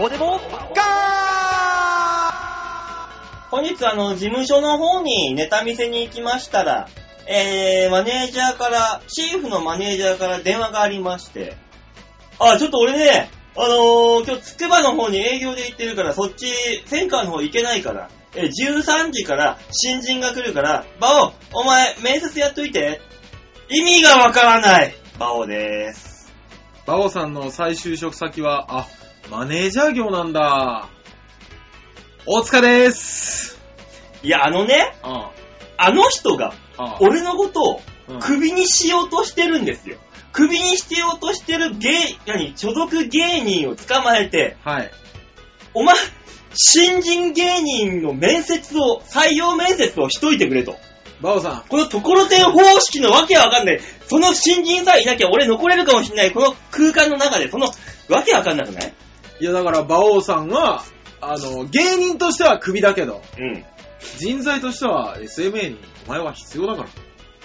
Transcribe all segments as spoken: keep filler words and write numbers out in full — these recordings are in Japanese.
こでもガー。本日あの事務所の方にネタ見せに行きましたら、えー、マネージャーからチーフのマネージャーから電話がありまして、あ、ちょっと俺ね、あのー、今日つくばの方に営業で行ってるからそっち戦艦の方行けないから、えー、じゅうさんじから新人が来るからバオお前面接やっといて。意味がわからないバオです。バオさんの再就職先はあマネージャー業なんだ。大塚です。いやあのね、うん、あの人が俺のことをクビにしようとしてるんですよ。クビにしてようとしてる芸、何、所属芸人を捕まえて、はい、お前、新人芸人の面接を、採用面接をしといてくれと。バオさん。このところてん方式のわけわかんない。その新人さえいなきゃ俺残れるかもしれない。この空間の中で、そのわけわかんなくない？いやだから、バオさんは、あの、芸人としてはクビだけど、うん、人材としては エスエムエー にお前は必要だから。っ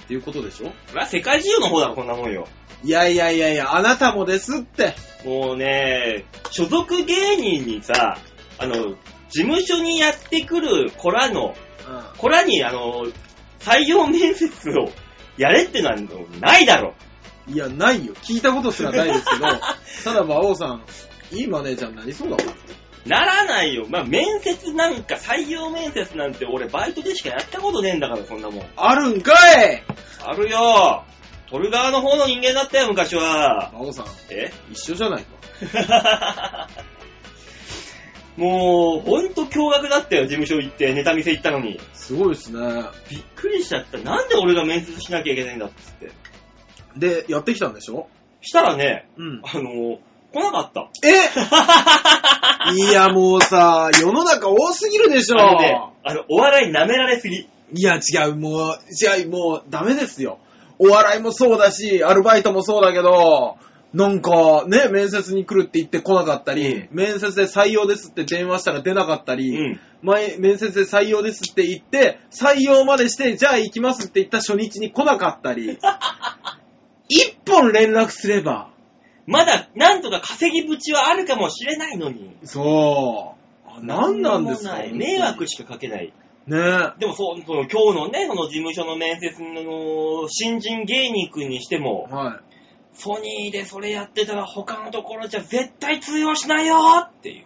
ていうことでしょ？それは世界中の方だろ、こんなもんよ。いやいやいやいや、あなたもですって。もうね、所属芸人にさ、あの、事務所にやってくる子らの、うん、子らに、あの、採用面接をやれってなんのないだろ。いや、ないよ。聞いたことすらないですけど、ただ、馬王さん、いいマネージャーになりそうだわ。ならないよ。まあ、面接なんか、採用面接なんて俺、バイトでしかやったことねえんだから、そんなもん。あるんかい！あるよ。取る側の方の人間だったよ、昔は。馬王さん。え？一緒じゃないか。もう、ほんと驚愕だったよ、事務所行って、ネタ見せ行ったのに。すごいですね。びっくりしちゃった。なんで俺が面接しなきゃいけないんだっつって。で、やってきたんでしょ？したらね、うん、あの、来なかった。え？いや、もうさ、世の中多すぎるでしょ。あのね、あの、お笑い舐められすぎ。いや、違う、もう、違う、もう、ダメですよ。お笑いもそうだし、アルバイトもそうだけど、なんかね、面接に来るって言って来なかったり、うん、面接で採用ですって電話したら出なかったり、うん、前面接で採用ですって言って、採用までして、じゃあ行きますって言った初日に来なかったり、一本連絡すれば、まだなんとか稼ぎ口はあるかもしれないのに。そう。なんなんですか？迷惑しかかけない。ねえ。でもそう、その今日のね、その事務所の面接の新人芸人くんにしても、はい、ソニーでそれやってたら他のところじゃ絶対通用しないよっていう。い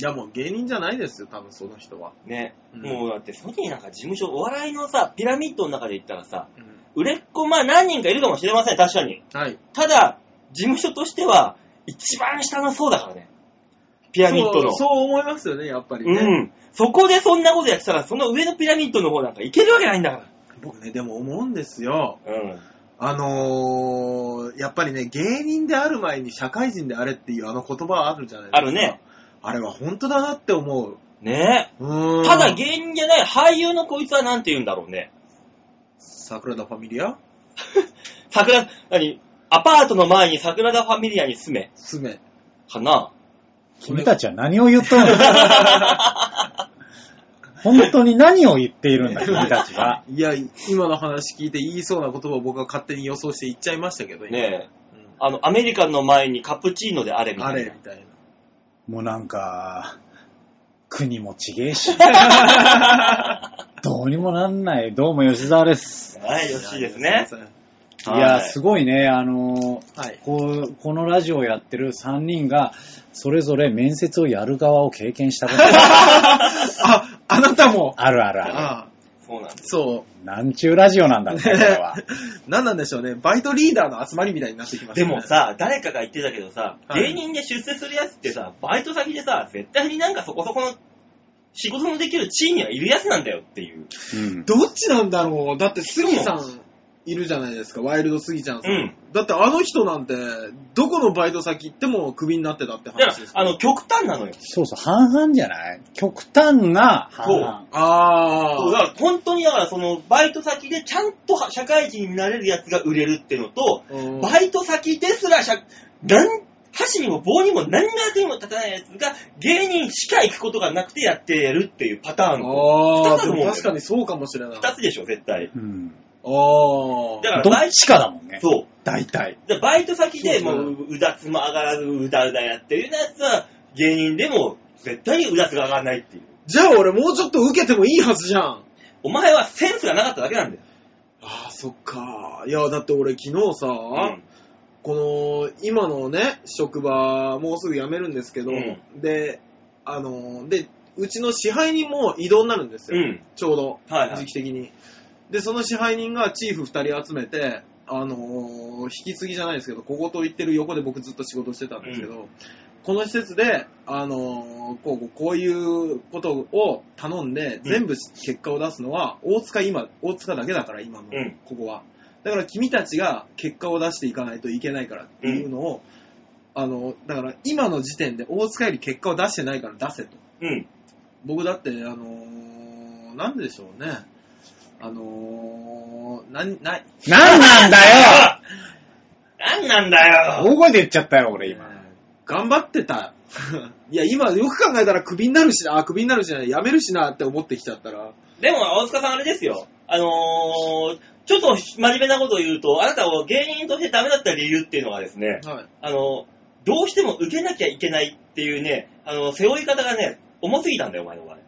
やもう芸人じゃないですよ、多分その人は。ね、うん。もうだってソニーなんか事務所、お笑いのさ、ピラミッドの中で言ったらさ、うん、売れっ子、まあ何人かいるかもしれません、確かに。はい。ただ、事務所としては一番下の層だからね。ピラミッドの。そう、そう思いますよね、やっぱりね。うん。そこでそんなことやってたら、その上のピラミッドの方なんかいけるわけないんだから。僕ね、でも思うんですよ。うん。あのー、やっぱりね、芸人である前に社会人であれっていうあの言葉あるじゃないですか。あるね。あれは本当だなって思う。ねえ。うん。ただ芸人じゃない俳優のこいつはなんて言うんだろうね。桜田ファミリア？桜、何？アパートの前に桜田ファミリアに住め。住め。かな？君たちは何を言ったの？本当に何を言っているんだ、君たちは。いや、今の話聞いて言いそうな言葉を僕は勝手に予想して言っちゃいましたけど。ねえ、うん。あの、アメリカンの前にカプチーノであれみたいな。あれみたいな。もうなんか、国もちげえし。どうにもなんない。どうも吉沢です。はい、吉井ですね。いや、すごいね、あの、はい、こう、このラジオをやってるさんにんが、それぞれ面接をやる側を経験したことがある。あ、あなたもあるあるある。ああ、そうなんだ。そう。なんちゅうラジオなんだろうね、これは。なんなんでしょうね、バイトリーダーの集まりみたいになってきましたね。でもさ、誰かが言ってたけどさ、芸人で出世するやつってさ、バイト先でさ、絶対になんかそこそこの、仕事のできる地位にはいるやつなんだよっていう。うん、どっちなんだろう。だって、杉さん、いるじゃないですか、ワイルドスギちゃんさん、うん、だってあの人なんてどこのバイト先行ってもクビになってたって話です、ね、あの極端なのよ。そうそう、半々じゃない？極端な半々。そう、あー、そうだから本当にだからそのバイト先でちゃんと社会人になれるやつが売れるっていうのと、うん、バイト先ですら何箸にも棒にも何が手にも立たないやつが芸人しか行くことがなくてやってやるっていうパターンとふたつだと思う。確かにそうかもしれない。ふたつでしょ絶対、うん。ああ。だからどっちかだもんね。そう。大体。バイト先でもううだつも上がらずうだうだやってるようなやつは芸人でも絶対にうだつが上がらないっていう。じゃあ俺もうちょっと受けてもいいはずじゃん。お前はセンスがなかっただけなんだよ。ああ、そっか。いやだって俺昨日さ、うん、この今のね職場もうすぐ辞めるんですけど、うん、であのでうちの支配人も異動になるんですよ、うん、ちょうど、はいはい、時期的に。でその支配人がチーフふたり集めて、あのー、引き継ぎじゃないですけど小言言ってる横で僕ずっと仕事してたんですけど、うん、この施設で、あのー、こう、こういうことを頼んで全部結果を出すのは大塚、今大塚だけだから今の、うん、ここはだから君たちが結果を出していかないといけないからっていうのを、うん、あのだから今の時点で大塚より結果を出してないから出せと、うん、僕だって、あのー、なんでしょうね、あのー、な、ない。なんなんだよなんなんだよ大声で言っちゃったよ、俺今。頑張ってた。いや、今よく考えたらクビになるしな、クビになるしな、やめるしなって思ってきちゃったら。でも、大塚さんあれですよ。あのー、ちょっと真面目なことを言うと、あなたを芸人としてダメだった理由っていうのはですね、はい、あの、どうしても受けなきゃいけないっていうね、あの、背負い方がね、重すぎたんだよ、お前の場合。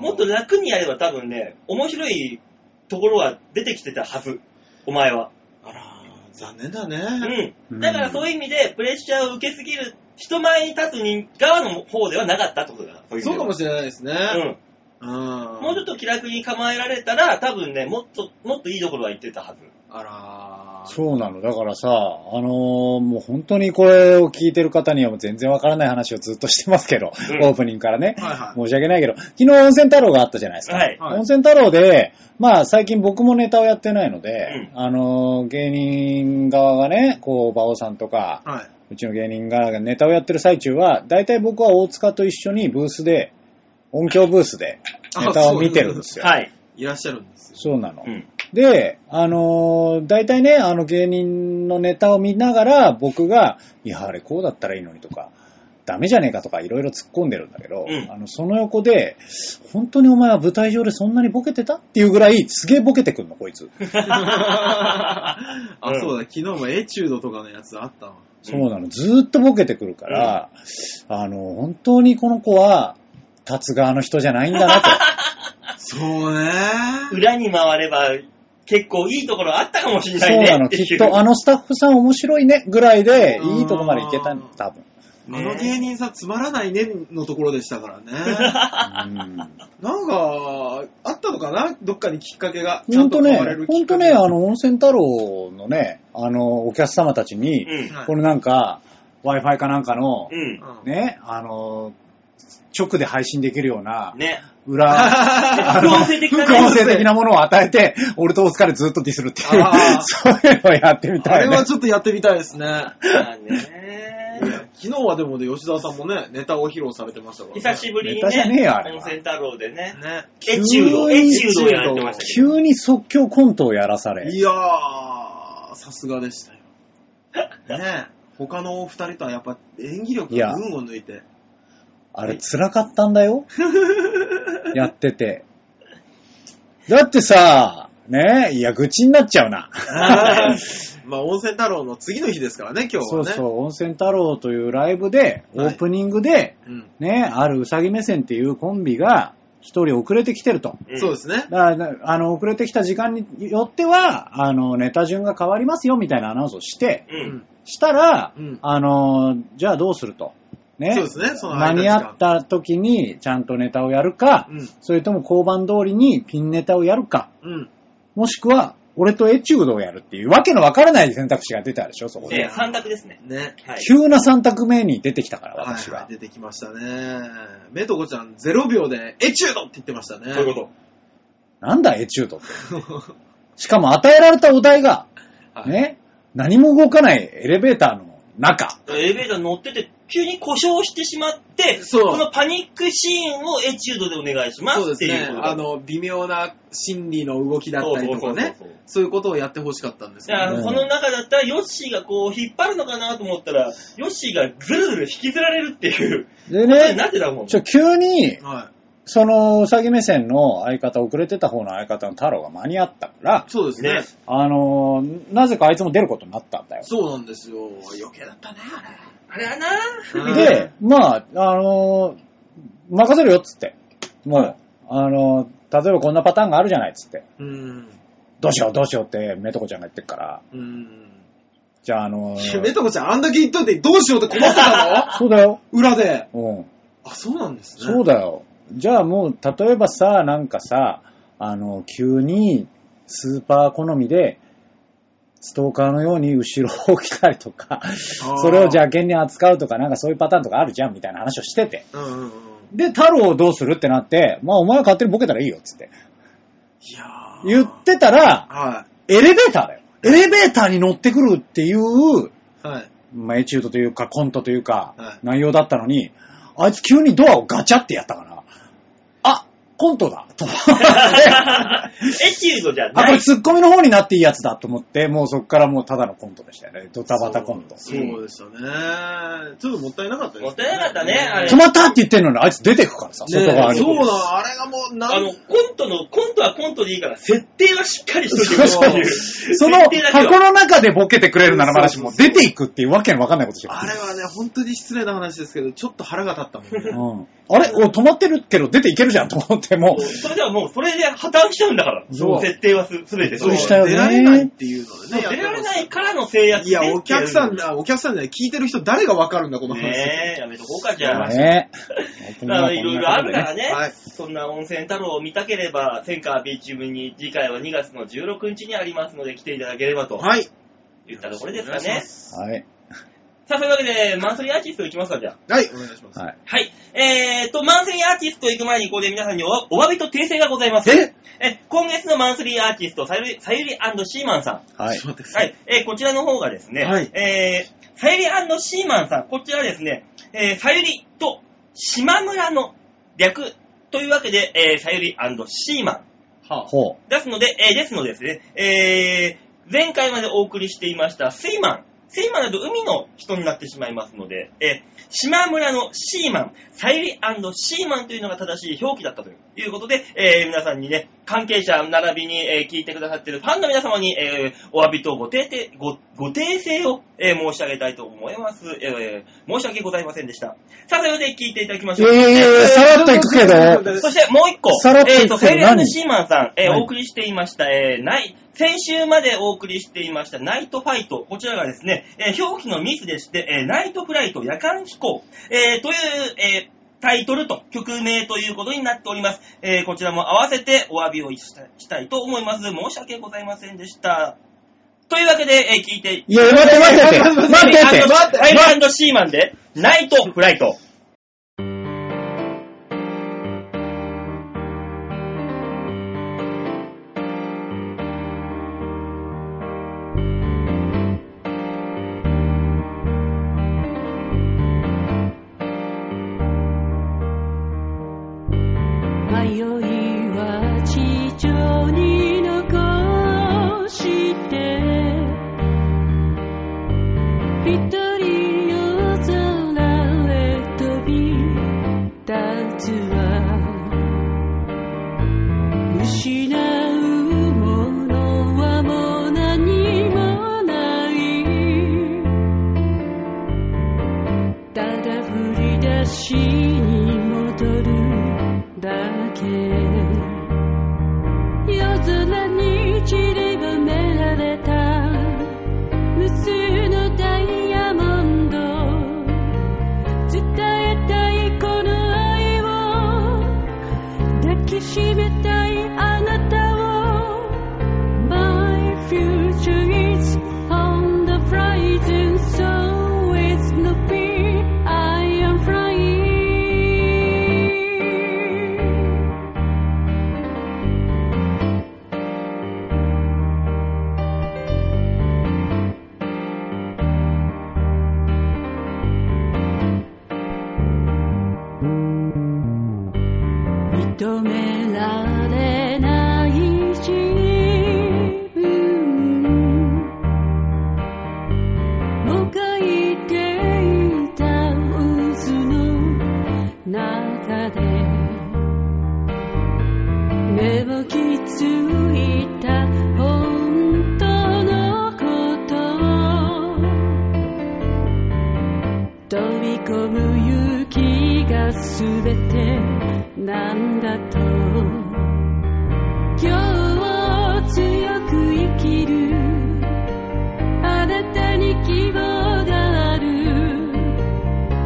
もっと楽にやれば多分ね、面白いところは出てきてたはず、お前は。あら、残念だね。うん。だからそういう意味で、プレッシャーを受けすぎる、人前に立つ側の方ではなかったってことだ。そういう意味では。そうかもしれないですね。うん。あー。もうちょっと気楽に構えられたら、多分ね、もっと、もっといいところは行ってたはず。あら。そうなの。だからさ、あのー、もう本当にこれを聞いてる方にはもう全然わからない話をずっとしてますけど、うん、オープニングからね、はいはい。申し訳ないけど、昨日温泉太郎があったじゃないですか。はいはい、温泉太郎で、まあ最近僕もネタをやってないので、うん、あのー、芸人側がね、こう、馬王さんとか、はい、うちの芸人側がネタをやってる最中は、大体僕は大塚と一緒にブースで、音響ブースでネタを見てるんですよ。はい。いらっしゃるんですよ。そうなの。うんで、あのー、大体ね、あの芸人のネタを見ながら僕が、いや、あれこうだったらいいのにとか、ダメじゃねえかとかいろいろ突っ込んでるんだけど、うん、あの、その横で、本当にお前は舞台上でそんなにボケてたっていうぐらい、すげえボケてくんの、こいつ。あ、そうだ、昨日もエチュードとかのやつあったの。そうなの、ずーっとボケてくるから、うん、あの、本当にこの子は、立つ側の人じゃないんだなと。そうね。裏に回れば、結構いいところあったかもしれないね。そうなの。きっとあのスタッフさん面白いねぐらいでいいとこまでいけたんだ多分。あの芸人さんつまらないねのところでしたからね。うん、なんかあったのかなどっかにきっかけが。本当ね。本当ねあの温泉太郎のねあのお客様たちに、うん、これなんか Wi-Fi かなんかの、うん、ねあの。直で配信できるような、ね、裏、副音声的な、副音声的なものを与えて、俺とお疲れずっとディスるっていう、そういうのをやってみたい、ね。あれはちょっとやってみたいですね。ね昨日はでもね、吉沢さんもね、ネタを披露されてましたから、ね。久しぶりにね、温泉太郎でね、ねエチュード、エチュードをやられてましたけど。急に即興コントをやらされ。いやー、さすがでしたよ。ね他のお二人とはやっぱ演技力が群を抜いて。あれ辛かったんだよ。やってて。だってさ、ねえ、いや、愚痴になっちゃうな。まあ、温泉太郎の次の日ですからね、今日はね。そうそう、温泉太郎というライブで、オープニングで、はいうん、ねあるうさぎ目線っていうコンビが、一人遅れてきてると。そうですね。だから、あの、遅れてきた時間によっては、あの、ネタ順が変わりますよ、みたいなアナウンスをして、うん、したら、うん、あの、じゃあどうすると。ね、そうですね。その間に合った時にちゃんとネタをやるか、うん、それとも交番通りにピンネタをやるか、うん、もしくは俺とエチュードをやるっていうわけのわからない選択肢が出たでしょそこで。三択ですね。ね、はい、急な三択目に出てきたから私は、はいはい、出てきましたね。メトコちゃんゼロびょうでエチュードって言ってましたね。そういうこと。なんだエチュードって。しかも与えられたお題が、はい、ね、何も動かないエレベーターの中。エレベーター乗ってて。急に故障してしまって、このパニックシーンをエチュードでお願いします。そうですね。あの、微妙な心理の動きだったりとかね。そうそうそうそう。そういうことをやってほしかったんですけど、ね。だからこの中だったら、ヨッシーがこう、引っ張るのかなと思ったら、ヨッシーがずるずる引きずられるっていう。でね、なぜだもん。ちょ、急に、はい。そのうさぎ目線の相方、遅れてた方の相方の太郎が間に合ったから、そうですね。あの、なぜかあいつも出ることになったんだよ。そうなんですよ。余計だったね、あれ。あれはな。で、まあ、あの、任せるよっつって。もう、あの、例えばこんなパターンがあるじゃないっつって。うん。どうしようどうしようって、めとこちゃんが言ってっから。うん。じゃあ、あのー。めとこちゃんあんだけ言っといて、どうしようって困ってたのそうだよ。裏で。うん。あ、そうなんですね。そうだよ。じゃあもう例えばさ、なんかさ、あの急にスーパー好みでストーカーのように後ろを着たりとか、それを邪険に扱うとか、なんかそういうパターンとかあるじゃんみたいな話をしてて、うんうんうん、で太郎をどうするってなって、まあお前は勝手にボケたらいいよっつっていや言ってたら、はい、エレベーターだよ。エレベーターに乗ってくるっていう、はい、まあ、エチュードというかコントというか、はい、内容だったのに、あいつ急にドアをガチャってやったから、コントだと思ってエチュードじゃない、あ、これツッコミの方になっていいやつだと思って、もうそこからもうただのコントでしたよね。ドタバタコント。そう、そうですよね。ちょっともったいなかったですね。もったいなかったね、あれ。止まったって言ってんのにあいつ出てくからさ、ね、外側に。そうだ、あれがもうなん、あのコントのコントはコントでいいから設定はしっかりしといてくれる。その箱の中でボケてくれるならまだしも出ていくっていうわけのわかんないことしてる。あれはね、本当に失礼な話ですけど、ちょっと腹が立ったもんね。うん、あれ、俺止まってるけど出ていけるじゃんと思って。もうそれではもうそれで破綻しちゃうんだから。そう、設定はすべてそうしたよね。出られないっていうのでね、出られないからの制約。いや、お客さんだ、お客さんじゃない、聞いてる人誰がわかるんだこの話。ねえ、やめとこうかじゃあ。ねえ、まあいろいろあるからね、はい、そんな温泉太郎を見たければセンカー B チューブに次回はにがつのじゅうろくにちにありますので来ていただければと、はい、言ったところですかね。はい、さあ、そういうわけで、マンスリーアーティスト行きますか、じゃあ。はい、お願いします。はい。はい。えーと、マンスリーアーティスト行く前に、ここで皆さんに お, お詫びと訂正がございます。ええ、今月のマンスリーアーティスト、さゆり、さゆり&シーマンさん。はい。はい。えー、こちらの方がですね、はい。えー、さゆり&シーマンさん、こちらですね、えー、さゆりと島村の略というわけで、えー、さゆり&シーマン。はあ、ほう。ですので、えー、ですのでですね、えー、前回までお送りしていました、スイマン。セイマンだと海の人になってしまいますので、え、島村のシーマン、さゆり&シーマンというのが正しい表記だったということで、えー、皆さんにね、関係者並びに、えー、聞いてくださっているファンの皆様に、えー、お詫びとご訂正、ご、ご訂正を、えー、申し上げたいと思います、えー。申し訳ございませんでした。さあ、それで聞いていただきましょう。えー、えー、さらっといくけど。そしてもう一個、さらっといくけど。えーと、さゆり&シーマンさん、えー、お送りしていました、えー、ない、先週までお送りしていましたナイトファイト。こちらがですね、えー、表記のミスでして、えー、ナイトフライト夜間飛行、えー、という、えー、タイトルと曲名ということになっております。えー、こちらも合わせてお詫びをした、したいと思います。申し訳ございませんでした。というわけで、えー、聞いて。いや、待って待って待って待って待って待って待って待ってシーマンで、ナイトフライト。全てなんだと今日強く生きるあなたに希望がある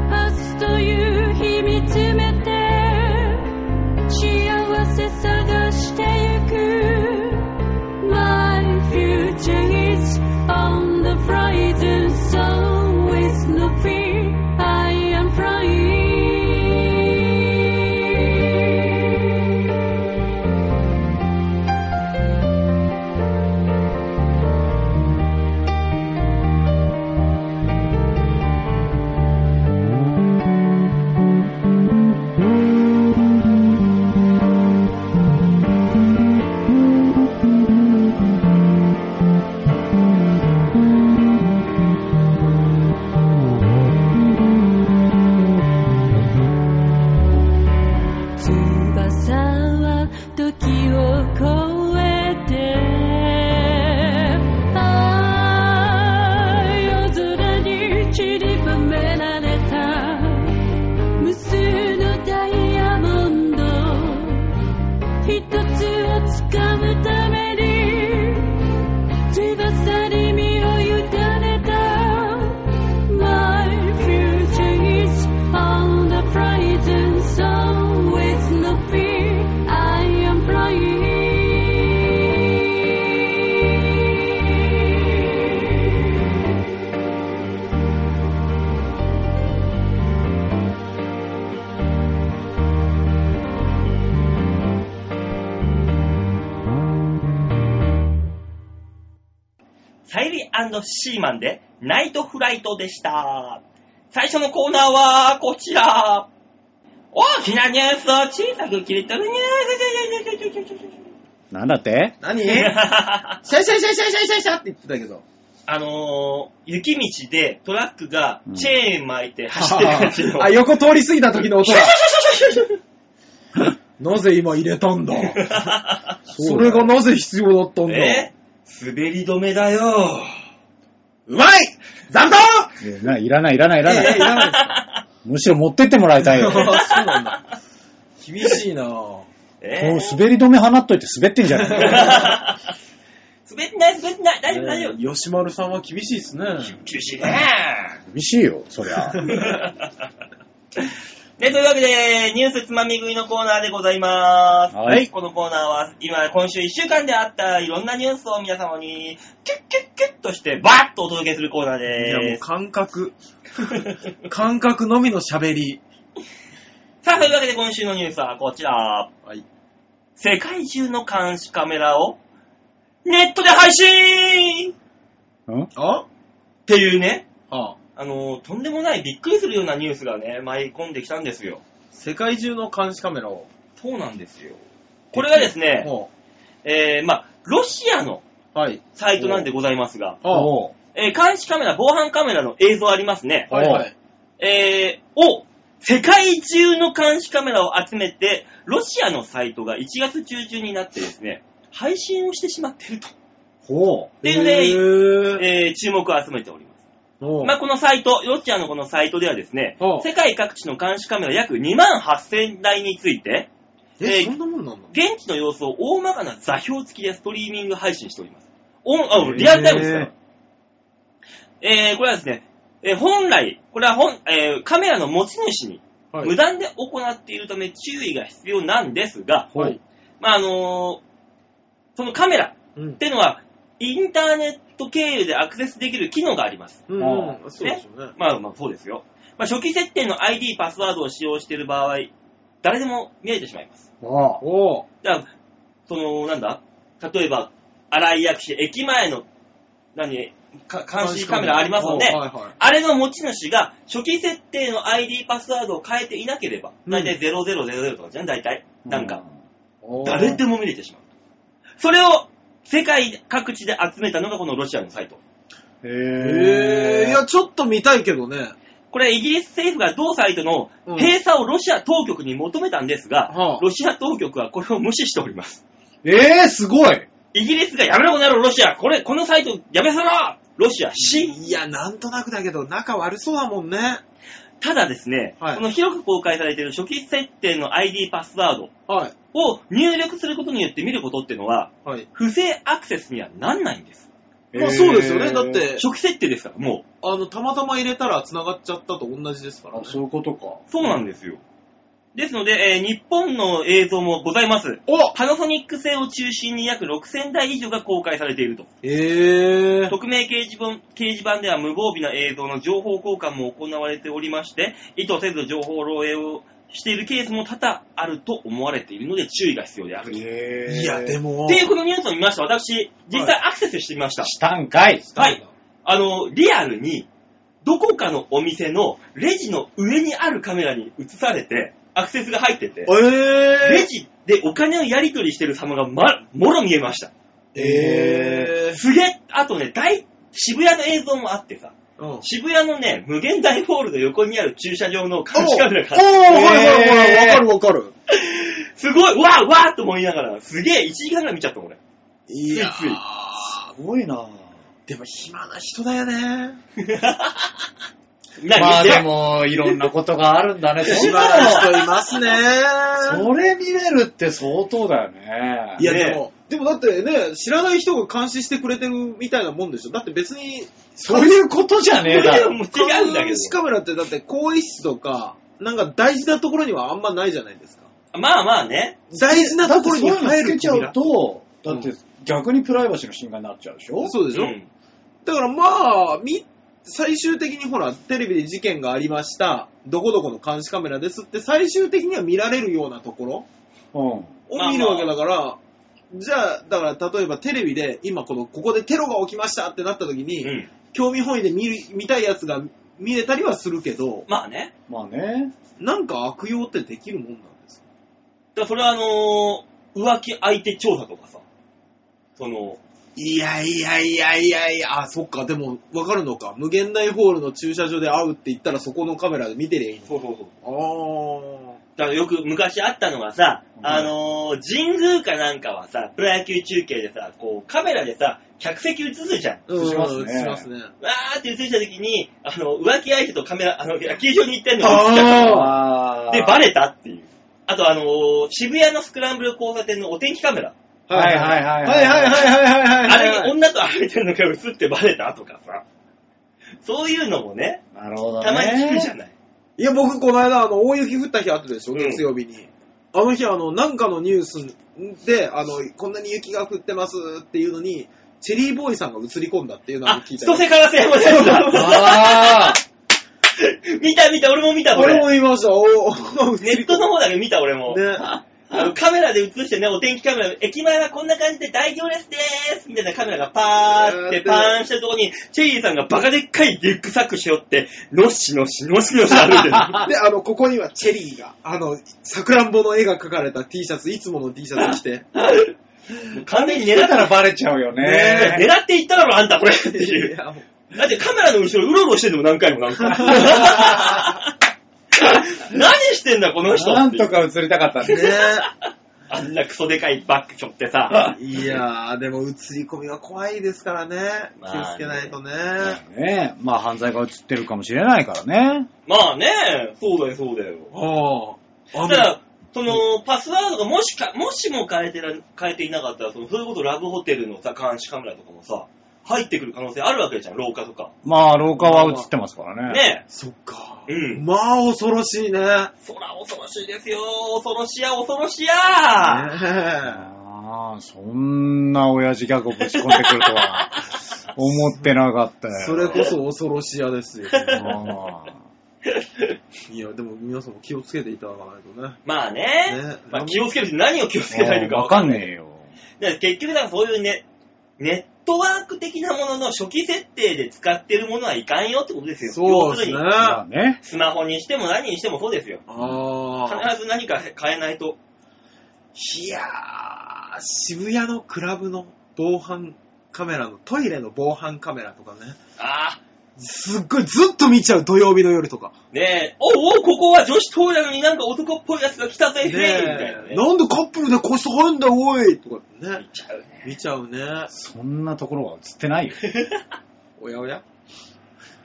明日という日見つめて幸せ探してゆく My future is on the horizon so with no fear I am flyingシーマンでナイトフライトでした。最初のコーナーはこちら。大きなニュースを小さく切り取るニュース。なんだって何シャシャシャシャシャシャシャって言ってたけど、あのー、雪道でトラックがチェーン巻いて走ってる感じの、うん、あ横通り過ぎた時の音がなぜ今入れたんだそれがなぜ必要だったんだ。え滑り止めだよ。うまい残党 い, いらないいらないいらない、えー、いらないむしろ持ってってもらいたいよ。そうなんだ厳しいなぁ、えー、滑り止め放っといて滑ってんじゃない滑ってない滑ってない大丈夫大丈夫。吉丸さんは厳しいっすね。厳しいね厳しいよそりゃでというわけでニュースつまみ食いのコーナーでございます。はい、このコーナーは今今週いっしゅうかんであったいろんなニュースを皆様にキュッキュッキュッとしてバーッとお届けするコーナーでーす。いやもう感覚感覚のみの喋りさあというわけで今週のニュースはこちら、はい、世界中の監視カメラをネットで配信んあっていうね、あああのとんでもないびっくりするようなニュースがね舞い込んできたんですよ。世界中の監視カメラを。そうなんですよ。これがですね、えー、まあロシアのサイトなんでございますが、はい、えー、監視カメラ防犯カメラの映像ありますね、はいはい、えー、を世界中の監視カメラを集めてロシアのサイトがいちがつ中旬になってですね配信をしてしまっているとほうで、えー、注目を集めております。まあ、このサイト、ロシアのこのサイトではですね、世界各地の監視カメラ約にまんはっせんだいについて、え、えー、そんなもんなんだ。現地の様子を大まかな座標付きでストリーミング配信しております。オン、あ、リアルタイムですから。えー、これはですね、えー、本来、これは本、えー、カメラの持ち主に無断で行っているため注意が必要なんですが、はい、まあ、あのー、そのカメラっていうのは、うん、インターネット経由でアクセスできる機能があります。うん、ね、そうですよね。まあまあそうですよ。まあ初期設定の アイディー パスワードを使用している場合、誰でも見えてしまいます。ああ、お。じゃあそのなんだ、例えば新井薬師駅前の何監視カメラありますので、はいはい、あれの持ち主が初期設定の アイディー パスワードを変えていなければ、だいたいゼロゼロゼロゼロとかじゃん、だいたいなんか誰でも見れてしまう。それを世界各地で集めたのがこのロシアのサイト。へー。いや、ちょっと見たいけどね。これ、イギリス政府が同サイトの閉鎖をロシア当局に求めたんですが、うん、はあ、ロシア当局はこれを無視しております。えー、すごい。イギリスがやめろこの野郎ロシア、これ、このサイトやめさろロシア、死。いや、なんとなくだけど、仲悪そうだもんね。ただですね、はい、この広く公開されている初期設定の アイディー パスワードを入力することによって見ることっていうのは、はい、不正アクセスにはなんないんです。まあそうですよね。だって初期設定ですから、もうあのたまたま入れたら繋がっちゃったと同じですから、ね。あ、そういうことか。そうなんですよ。ですので、えー、日本の映像もございます。おパナソニック製を中心に約ろくせんだい以上が公開されていると。へー。匿名掲示板、掲示板では無防備な映像の情報交換も行われておりまして、意図せず情報漏洩をしているケースも多々あると思われているので注意が必要である。へー。いや、でも。っていうこのニュースを見ました。私、実際アクセスしてみました。はい、したんかい。はい。あの、リアルに、どこかのお店のレジの上にあるカメラに映されて、アクセスが入ってて、えー、レジでお金をやり取りしてる様が、ま、もろ見えました。えー、すげえ。あとね、大渋谷の映像もあってさ、うん、渋谷のね、無限大ホールの横にある駐車場の監視カメラがあって、おお、はいはいはい、わかるわかる。すごい、わーわーと思いながら、すげえ、いちじかんぐらい見ちゃった、これ。いやー、ついついすごいな。でも暇な人だよね。まあでもいろんなことがあるんだね。そんな人いますね。それ見れるって相当だよね。いやでも、ね、でもだってね、知らない人が監視してくれてるみたいなもんでしょ。だって別にそういうことじゃねえだろ。違うんだけど。監視カメラってだって更衣室とかなんか大事なところにはあんまないじゃないですか。まあまあね。大事なところに入るちゃうと、だって逆にプライバシーの侵害になっちゃうでしょ。そうでしょ。うん、だからまあみ。最終的にほらテレビで事件がありましたどこどこの監視カメラですって最終的には見られるようなところを見るわけだから、うんまあまあ、じゃあだから例えばテレビで今このここでテロが起きましたってなった時に、うん、興味本位で 見る、見たいやつが見れたりはするけどまあねまあねなんか悪用ってできるもんなんですよ。だからそれはあのー、浮気相手調査とかさそのいやいやいやいやいや、あ、そっか、でも分かるのか。無限大ホールの駐車場で会うって言ったらそこのカメラで見てりゃいいの。そうそうそう。ああ。だからよく昔あったのがさ、うん、あのー、神宮かなんかはさ、プロ野球中継でさ、こうカメラでさ、客席映すじゃん。映しますね。映しますね。わーって映した時に、あの、浮気相手とカメラ、あの、野球場に行ってんのが映っちゃった。で、バレたっていう。あとあのー、渋谷のスクランブル交差点のお天気カメラ。はいはいはいはいはいはいはい。あれに女と歩いてるのが映ってバレたとかさ。そういうのもね。なるほどね。たまに聞くじゃない。いや僕この間あの大雪降った日あったでしょ、月曜日に。あの日あのなんかのニュースであのこんなに雪が降ってますっていうのにチェリーボーイさんが映り込んだっていうのを聞いた。あ、千歳から千山さんだ。ああ。見た見た俺も見た。俺も見ました。ネットの方だけど見た俺も。ね。あのカメラで映してね、お天気カメラ、駅前はこんな感じで大行列でーすみたいなカメラがパーってパーンしたところに、チェリーさんがバカでっかいリュックサック背負って、のしのしのしのし歩いてる。で、あの、ここにはチェリーが、あの、さくらんぼの絵が描かれた T シャツ、いつもの T シャツ着て。完全に狙ったらバレちゃうよね。ね、狙っていっただろ、あんたこれっていう。だってカメラの後ろうろうろしてるのも何回も何回も。何してんだこの人。なんとか映りたかったね。あんなクソでかいバッグ背負ってさ。いやーでも映り込みは怖いですからね。まあ、ね、気をつけないとね。まあ、ね、まあ犯罪が映ってるかもしれないからね。まあね、そうだよそうだよ。ああ。だからそのパスワードがもしかもしも変えてら変えていなかったらそのそういうことラブホテルのさ監視カメラとかもさ入ってくる可能性あるわけじゃん、廊下とか。まあ廊下は映ってますからね。ねえ。そっか。うん、まあ恐ろしいね。そら恐ろしいですよ。恐ろしや恐ろしや。ねえ。ああ、そんな親父ギャグをぶち込んでくるとは思ってなかったよ。それこそ恐ろしやですよ。いやでも皆さんも気をつけていただかないとね。まあね。ねまあ、気をつけるって何を気をつけたいのかわかんねえよ。だから結局だからそういうねネットネットワーク的なものの初期設定で使ってるものはいかんよってことですよ。そうですね。要するにスマホにしても何にしてもそうですよ。あ必ず何か変えないと。いやー、渋谷のクラブの防犯カメラのトイレの防犯カメラとかね。あー。すっごいずっと見ちゃう土曜日の夜とか。ねえ、おうおうここは女子トイレなのになんか男っぽいやつが来たぜ、ね、みたいな、ね。なんでカップルで個室入んだおいとかね。見ちゃうね。見ちゃうね。そんなところは映ってないよ。おやおや。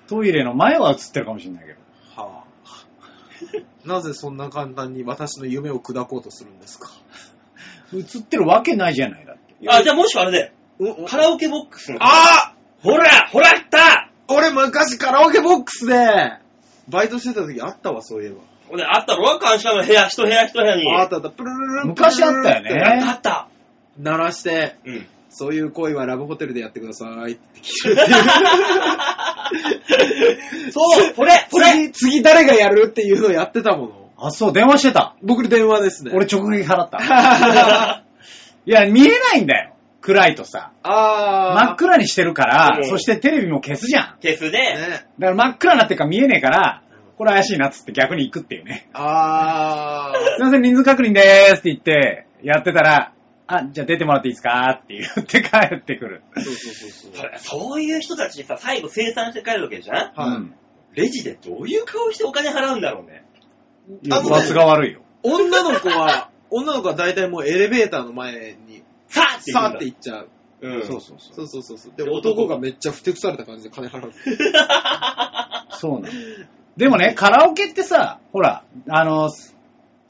トイレの前は映ってるかもしれないけど。はあ。なぜそんな簡単に私の夢を砕こうとするんですか。映ってるわけないじゃないだって。あ、じゃあもしくはあれで、カラオケボックスの。あーほらほらあった俺昔カラオケボックスで、バイトしてた時あったわ、そういえば。俺あったろ感謝の部屋、一部屋一部屋に。あったあった、プルルルル。昔あったよね。あったあった。鳴らして、うん、そういう行為はラブホテルでやってくださいって聞いて。そう、これ、これ次、次誰がやるっていうのをやってたもの。あ、そう、電話してた。僕電話ですね。俺直撃払った。いや、見えないんだよ。暗いとさ。あ真っ暗にしてるから、うん、そしてテレビも消すじゃん。消すで、ね。だから真っ暗になってるから見えねえから、これ怪しいなっつって逆に行くっていうね。あー。すいません、人数確認でーすって言って、やってたら、あ、じゃあ出てもらっていいですかって言って帰ってくる。そうそうそうそう。そういう人たちにさ、最後生産して帰るわけじゃん、はい、うん。レジでどういう顔してお金払うんだろうね。あの、罰が悪いよ。女の子は、女の子は大体もうエレベーターの前に、さあって言っちゃう。うん。そうそうそう。そうそうそう。で、男がめっちゃふてくされた感じで金払う。そうなの。でもね、カラオケってさ、ほら、あの、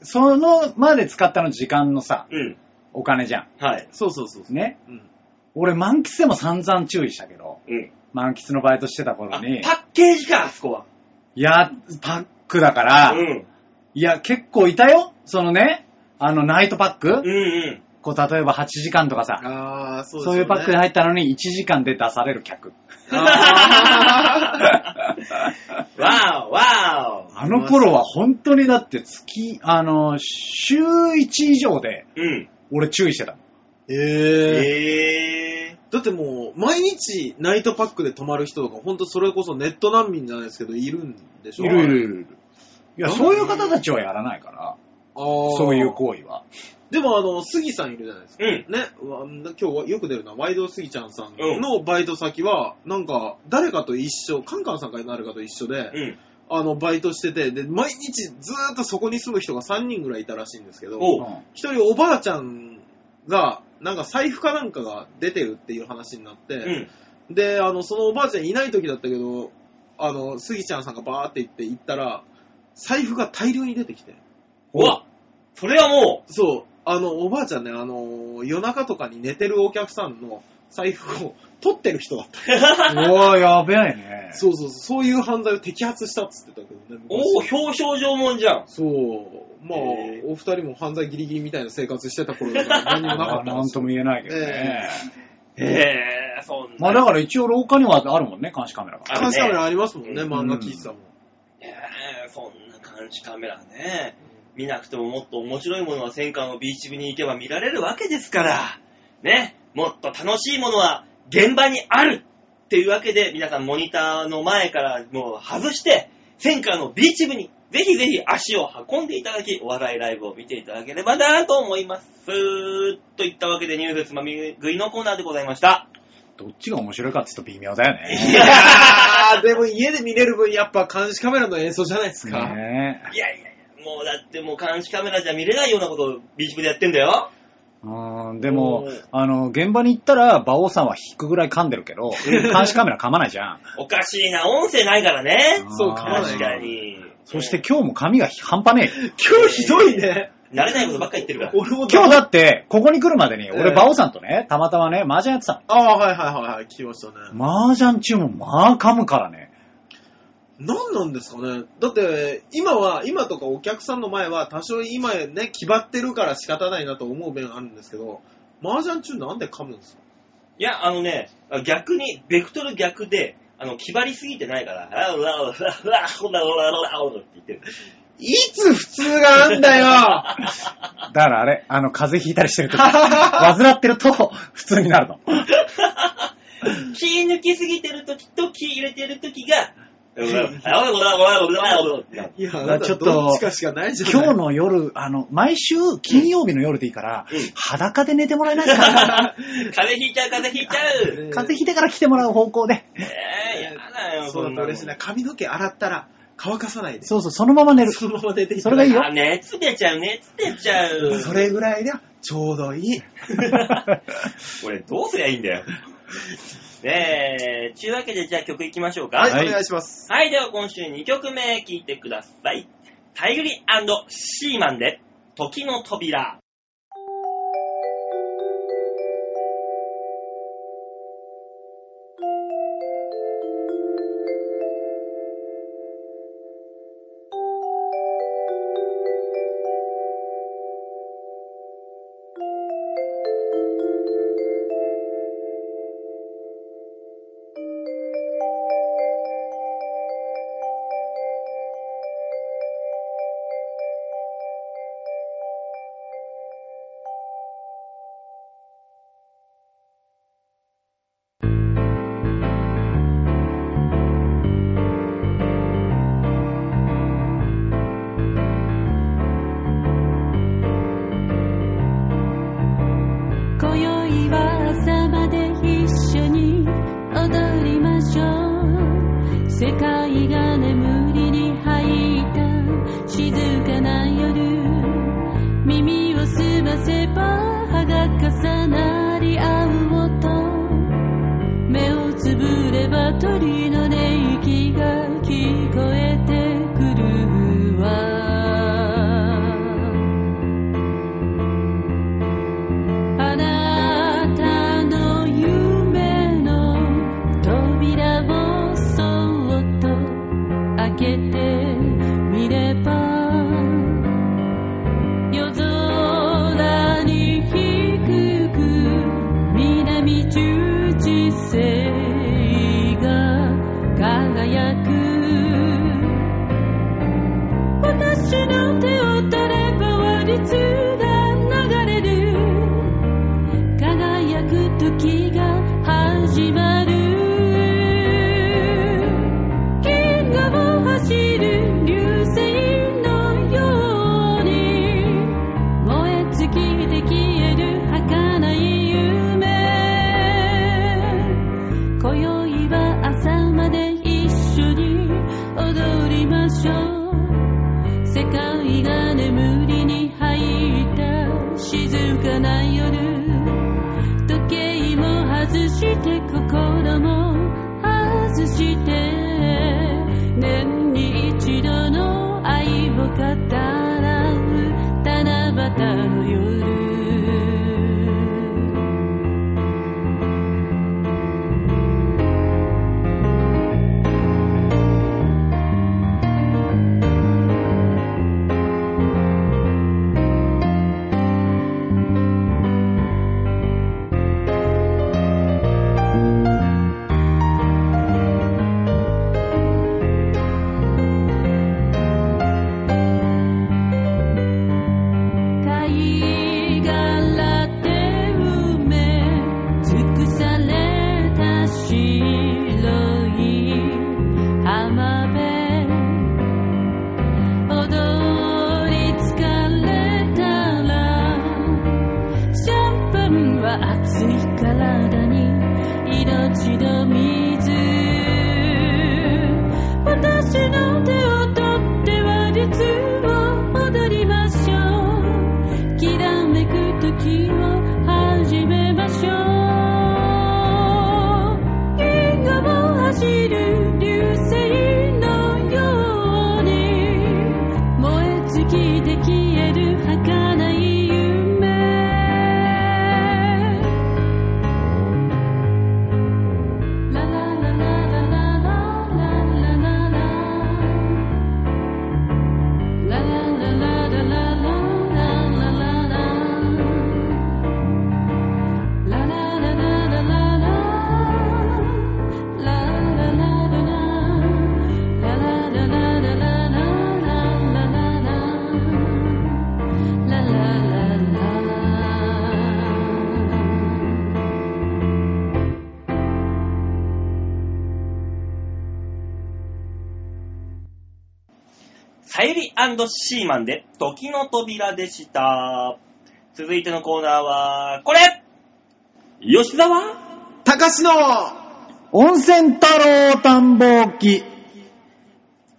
そのまで使ったの時間のさ、うん。お金じゃん。はい。そうそうそうそう。ね。うん、俺、満喫でも散々注意したけど、うん、満喫のバイトしてた頃に。パッケージか、あそこは。いや、パックだから、うん、いや、結構いたよ。そのね、あの、ナイトパック、うんうん、こう、例えばはちじかんとかさ、あ そ, うです、ね、そういうパックで入ったのにいちじかんで出される客。あわおわお。あの頃は本当にだって月、あの、週いち以上で、うん俺注意してた。えー、えー。だってもう、毎日ナイトパックで泊まる人とか、ほんとそれこそネット難民じゃないですけど、いるんでしょ。いるいるいる。いや、そういう方たちはやらないから、そういう行為は。でも、あの、杉さんいるじゃないですか。うん。ね、今日はよく出るな、ワイド杉ちゃんさんのバイト先は、なんか、誰かと一緒、カンカンさんかになるかと一緒で、うん、あの、バイトしてて、で、毎日ずーっとそこに住む人がさんにんぐらいいたらしいんですけど、一人おばあちゃん、が、なんか財布かなんかが出てるっていう話になって、うん、で、あの、そのおばあちゃんいない時だったけど、あの、スギちゃんさんがバーって行って行ったら、財布が大量に出てきて。うわ！それはもう！そう、あの、おばあちゃんね、あの、夜中とかに寝てるお客さんの財布を取ってる人だった。うわ、やべえね。そうそうそう、そういう犯罪を摘発したっつってたけどね。おお、表彰状もんじゃん。そう。まあ、えー、お二人も犯罪ギリギリみたいな生活してた頃だから何もなかったんですよ。なんとも言えないけどね。えー、えー、そんな。まあだから一応廊下にはあるもんね、監視カメラが。監視カメラありますもんね、漫画喫茶も。えー、そんな監視カメラね。見なくてももっと面白いものは戦艦のビーチ部に行けば見られるわけですから。ね。もっと楽しいものは現場にあるっていうわけで、皆さんモニターの前からもう外して、戦艦のビーチ部に。ぜひぜひ足を運んでいただき、お笑いライブを見ていただければなと思います。といったわけでニュースつまみ食いのコーナーでございました。どっちが面白いかって言うと微妙だよね。いやー、でも家で見れる分やっぱ監視カメラの演奏じゃないですか。ね、いやいやいや、もうだってもう監視カメラじゃ見れないようなことをビーチ部でやってんだよ。うん、でも、あの、現場に行ったら、馬王さんは引くぐらい噛んでるけど、監視カメラ噛まないじゃん。おかしいな、音声ないからね。そう、噛まない。確かに。そして今日も髪が半端ねえ。今日ひどいね。慣れないことばっかり言ってるから。俺も今日だって、ここに来るまでに、俺、馬王さんとね、たまたまね、麻雀やってたの。ああ、はいはいはいはい、聞きましたね。麻雀中も、まあ噛むからね。何なんですかね。だって今は今とかお客さんの前は多少今ね気張ってるから仕方ないなと思う面あるんですけど、麻雀中なんで噛むんですか。いやあのね逆にベクトル逆であの気張りすぎてないからラララララほらほらほらほらって言ってる。いつ普通があんだよ。だからあれあの風邪ひいたりしてるとき患ってると普通になるの。気抜きすぎてるときと気入れてるときが。いや、ちょっと、今日の夜、あの、毎週金曜日の夜でいいから、うん、裸で寝てもらえないかな。風邪ひいちゃう、風邪ひいちゃう。風邪ひいてから来てもらう方向で。ええー、やだよ、そうだ、嬉しいな。髪の毛洗ったら乾かさないで。そうそう、そのまま寝る。そのまま寝ていい。それがいいよ。熱出ちゃう、熱出ちゃう。それぐらいでちょうどいい。俺、どうすりゃいいんだよ。ねえ、ちゅうわけでじゃあ曲いきましょうか。はい、お願いします。はい、では今週にきょくめ聴いてください。タイグリ&シーマンで時の扉。シーマンで時の扉でした。続いてのコーナーはこれ、吉沢隆の温泉太郎探訪記。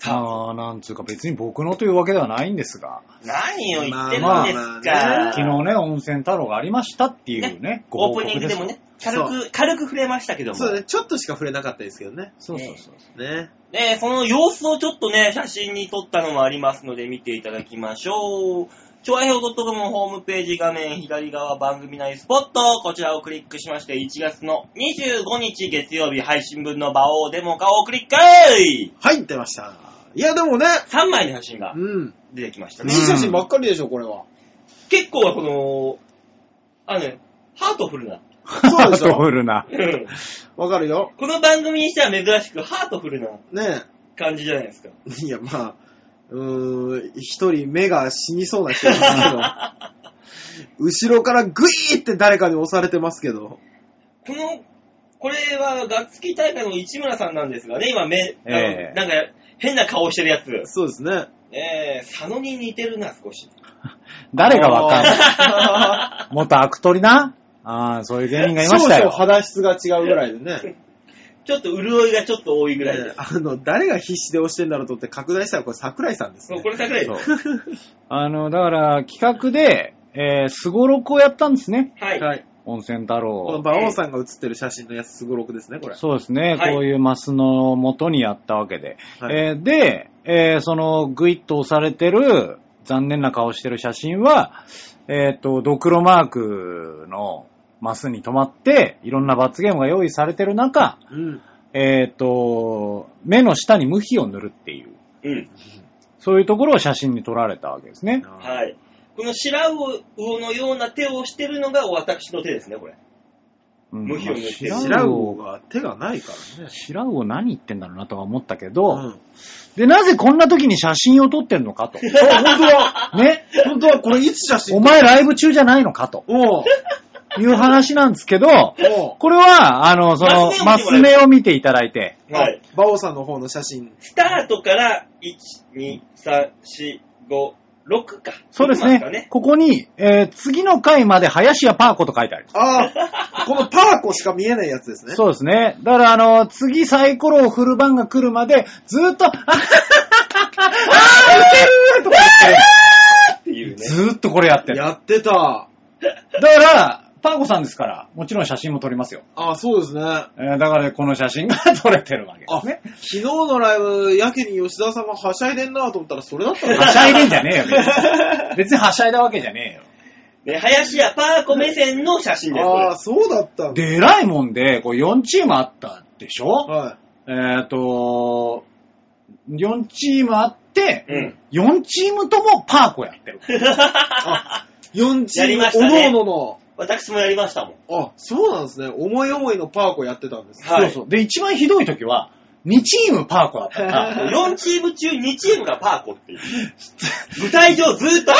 ああ、なんつうか別に僕のというわけではないんですが。何を言ってるんですか。まあまあね、昨日ね、温泉太郎がありましたっていうね、ねご報告です。オープニングでもね、軽く、軽く触れましたけども。そうね、ちょっとしか触れなかったですけどね。そうそうそう。ね。ね、その様子をちょっとね、写真に撮ったのもありますので見ていただきましょう。超愛評 .com のホームページ画面左側番組内スポット、こちらをクリックしまして、いちがつのにじゅうごにち月曜日配信分の馬王デモ化をクリック。はい、出ました。いや、でもね。さんまいの写真が出てきましたね。いい写真ばっかりでしょ、これは。結構はこの、あのね、ハートフルな。そうでしょ。ハートフルな。わかるよ。この番組にしては珍しくハートフルな感じじゃないですか。ね、いや、まあ。うーん、一人目が死にそうな人ですけど、後ろからグイーって誰かに押されてますけど。この、これはガッツキ大会の市村さんなんですがね、今目、えー、なんか変な顔してるやつ。そうですね。えー、佐野に似てるな、少し。誰がわかんない。元アクトリなああ、そういう芸人がいましたよ。少々肌質が違うぐらいでね。ちょっと潤いがちょっと多いぐらいで、ね、あの、誰が必死で押してんだろうとって拡大したらこれ桜井さんですね。これ桜井さん。あの、だから企画で、えー、スゴロクをやったんですね。はい。はい、温泉太郎。この馬王さんが写ってる写真のやつ、スゴロクですね、これ。そうですね。はい、こういうマスの元にやったわけで。はい、えー、で、えー、その、グイッと押されてる、残念な顔してる写真は、えっと、ドクロマークの、マスに止まって、いろんな罰ゲームが用意されてる中、うん、えっと、目の下に無比を塗るっていう、うん、そういうところを写真に撮られたわけですね。はい。この白魚のような手をしてるのが私の手ですね、これ。うん、無比を塗ってる。白魚が手がないからね。白魚何言ってんだろうなとは思ったけど、うん、で、なぜこんな時に写真を撮ってるのかと。あ、本当だ。ね。本当だ、これいつ写真？お前ライブ中じゃないのかと。おいう話なんですけど、これは、あの、その、マス目を見ていただいて、はい。馬王さんの方の写真。スタートから、いち、に、さん、よん、ご、ろくか。そうですね。ね、ここに、えー、次の回まで林家パーコと書いてある。ああ、このパーコしか見えないやつですね。そうですね。だから、あの、次サイコロを振る番が来るまで、ずっと、あははははは、打てるとか言って、ずっとこれやってる。やってた。だから、パーコさんですから、もちろん写真も撮りますよ。ああ、そうですね。えー、だからこの写真が撮れてるわけですね。昨日のライブ、やけに吉田さんがはしゃいでんなと思ったらそれだったの？はしゃいでんじゃねえよ。別にはしゃいだわけじゃねえよ。で、林家パーコ目線の写真です。ああ、そうだったんだ。で、偉いもんで、こうよんチームあったでしょ？はい。えっと、よんチームあって、うん、よんチームともパーコやってる。あ、よんチーム、おのおのの。私もやりましたもん。あ、そうなんですね。思い思いのパーコやってたんです。はい。そうそう。で、一番ひどい時は、にチームパーコだったから、よんチーム中にチームがパーコっていう。舞台上ずーっと、あーあ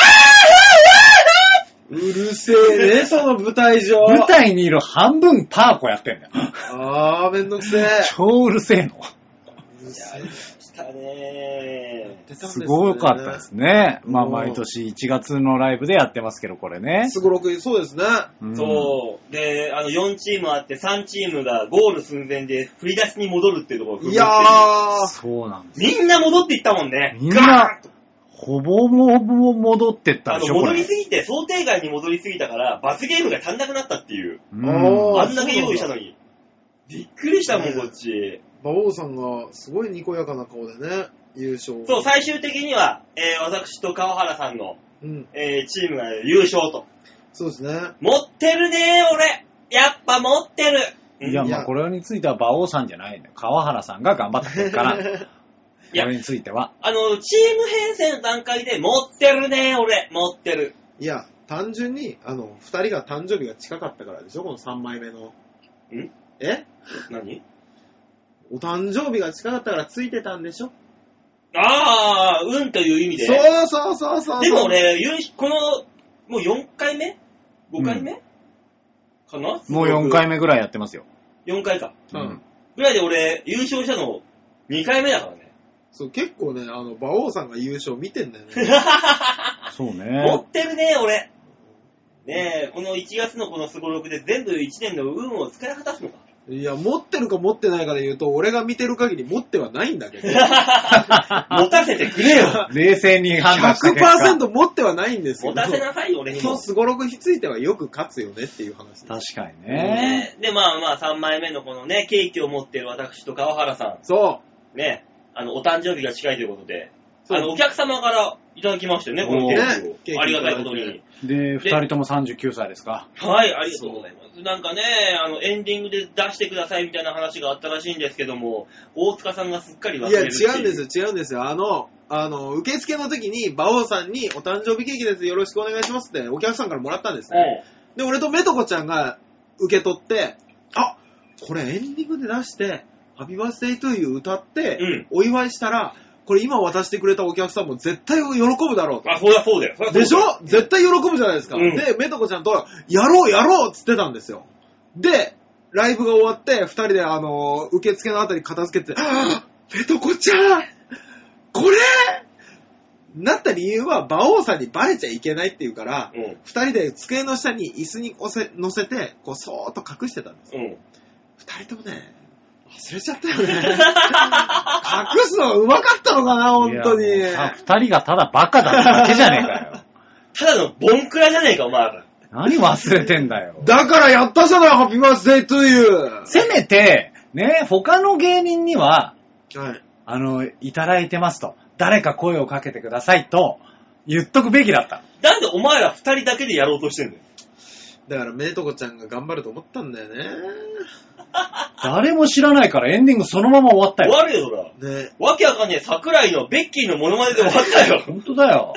ーあーあーうるせえね、その舞台上。舞台にいる半分パーコやってんだよ。あー、めんどくせえ。超うるせえの。うるせえ。ね、すごかったですね。まあ毎年いちがつのライブでやってますけど、これね。すごろく、そうですね。うん、そう。で、あのよんチームあってさんチームがゴール寸前で振り出しに戻るっていうところを。いやー、そうなんです。みんな戻っていったもんね。みんな、ほぼほぼ戻っていったでしょ。あの戻りすぎて、想定外に戻りすぎたから、罰ゲームが足んなくなったっていう。うん、あんだけ用意したのに。びっくりしたもん、こっち。馬王さんがすごいにこやかな顔でね、優勝。そう、最終的には、えー、私と川原さんの、うん、えー、チームが優勝と。そうですね。持ってるねー、俺。やっぱ持ってる。うん、いや、まあこれについては馬王さんじゃないね。川原さんが頑張ってるから。いや、これについては。あの、チーム編成の段階で、持ってるねー、俺。持ってる。いや、単純に、あの、二人が誕生日が近かったからでしょ、このさんまいめの。ん？え？何？お誕生日が近かったからついてたんでしょ。ああ、運という意味で。そうそうそうそう。でも俺、この、もうよんかいめ ?ご 回目、うん、かな？もうよんかいめぐらいやってますよ。よんかいか。うん。ぐらいで俺、優勝したのにかいめだからね。そう、結構ね、あの、馬王さんが優勝見てんだよね。そうね。持ってるね、俺。ねえ、このいちがつのこのスゴロクで全部いちねんの運を使い果たすのか。いや、持ってるか持ってないかで言うと、俺が見てる限り持ってはないんだけど。持たせてくれよ。冷静に判断して。ひゃくパーセント 持ってはないんですけど。持たせなさいよ、俺にも。スゴロクについてはよく勝つよねっていう話です。確かにね。ねで、まあまあ、さんまいめのこのね、ケーキを持ってる私と川原さん。そう。ね、あの、お誕生日が近いということで、あの、お客様からいただきましたよね、このケーキを。ありがたいことに。で、二人ともさんじゅうきゅうさいですか。はい、ありがとうございます。なんかね、あの、エンディングで出してくださいみたいな話があったらしいんですけども、大塚さんがすっかり忘れる。いや、違うんですよ、違うんですよ。あの、あの、受付の時に、馬王さんにお誕生日ケーキです、よろしくお願いしますって、お客さんからもらったんですね。で、俺とめとこちゃんが受け取って、あ、これエンディングで出して、ハピバースデートゥーユー歌って、うん、お祝いしたら、これ今渡してくれたお客さんも絶対喜ぶだろうと。あ、そりゃそうだよ。そりゃそうだよ。でしょ？絶対喜ぶじゃないですか。うん、で、めとこちゃんと、やろうやろうっつってたんですよ。で、ライブが終わって、二人であのー、受付のあたり片付けて、あぁめとこちゃんこれなった理由は、馬王さんにバレちゃいけないっていうから、うん、二人で机の下に椅子に乗せて、こう、そーっと隠してたんですよ。うん、二人ともね、忘れちゃったよね。隠すのは上手かったのかな、本当に。二人がただバカだっただけじゃねえかよ。ただのボンクラじゃねえか、お前ら。何忘れてんだよ。だからやったじゃない、ハピバースデートゥーユー。せめて、ね、他の芸人には、はい、あの、いただいてますと、誰か声をかけてくださいと、言っとくべきだった。なんでお前ら二人だけでやろうとしてんだよ。だから、めとこちゃんが頑張ると思ったんだよね。誰も知らないからエンディングそのまま終わったよ。終わるよ、そら。ね、わけわかんねえ、桜井のベッキーのモノマネで終わったよ。ほんとだよ。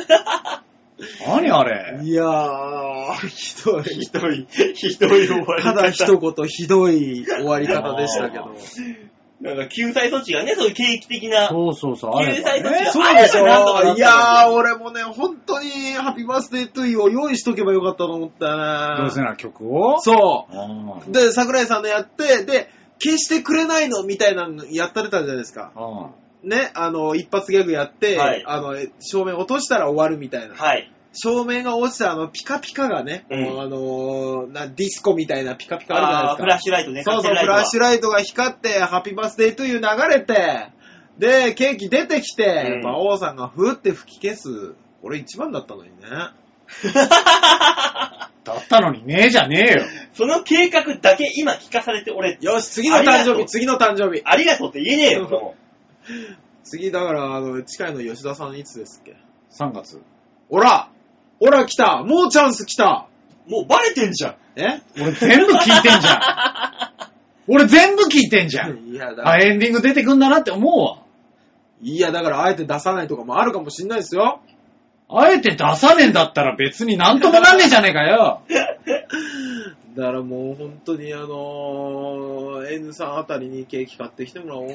何あれ。いやー、ひどい。ひどい。ひどい終わり方。ただ一言、ひどい終わり方でしたけど。なんか救済措置がね、そういう景気的な。そうそうそう。救済措置が。そうでしょ。いやー、俺もね、本当にハッピーバースデートゥーユーを用意しとけばよかったと思ったね。どうせな曲をそう。で、桜井さんのやって、で、消してくれないのみたいなのやったれたじゃないですか。ね、あの、一発ギャグやって、はい、あの、照明落としたら終わるみたいな。はい。照明が落ちたあのピカピカがね、うん、あのなディスコみたいなピカピカあるじゃないですか。フラッシュライトね。そうそう、フラッシュライトが光って、ハッピーバースデーという流れて、で、ケーキ出てきて、馬王さんがふーって吹き消す。俺一番だったのにね。だったのにねえじゃねえよ。その計画だけ今聞かされて俺。よし、次の誕生日、次の誕生日。ありがとうって言えねえよ、もう。次、だから、あの、近いの吉田さんいつですっけ ?さんがつ。おらほら来たもうチャンス来たもうバレてんじゃんえ俺全部聞いてんじゃん俺全部聞いてんじゃんいやだあエンディング出てくんだなって思うわいやだからあえて出さないとかもあるかもしんないですよあえて出さねえんだったら別になんともなんねえじゃねえかよだからもう本当にあのー、N さんあたりにケーキ買ってきてもらおう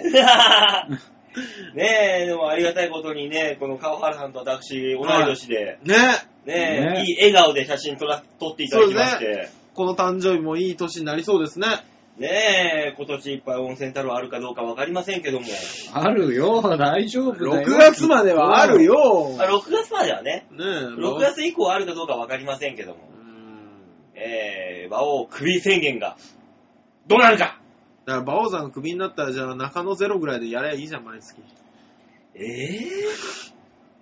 ねえ、でもありがたいことにね、この川原さんと私、同い年で、ねねね、いい笑顔で写真撮ら撮っていただきまして、ね、この誕生日もいい年になりそうですね。ねえ、今年いっぱい温泉太郎あるかどうかわかりませんけども。あるよ、大丈夫だよ。ろくがつまではあるよ。ろくがつまではね、ねろくがつ以降あるかどうかわかりませんけども。うーんえー、馬王クビ宣言が、どうなるかだから、馬王さんがクビになったら、じゃあ、中野ゼロぐらいでやればいいじゃん、毎月。えぇ、ー、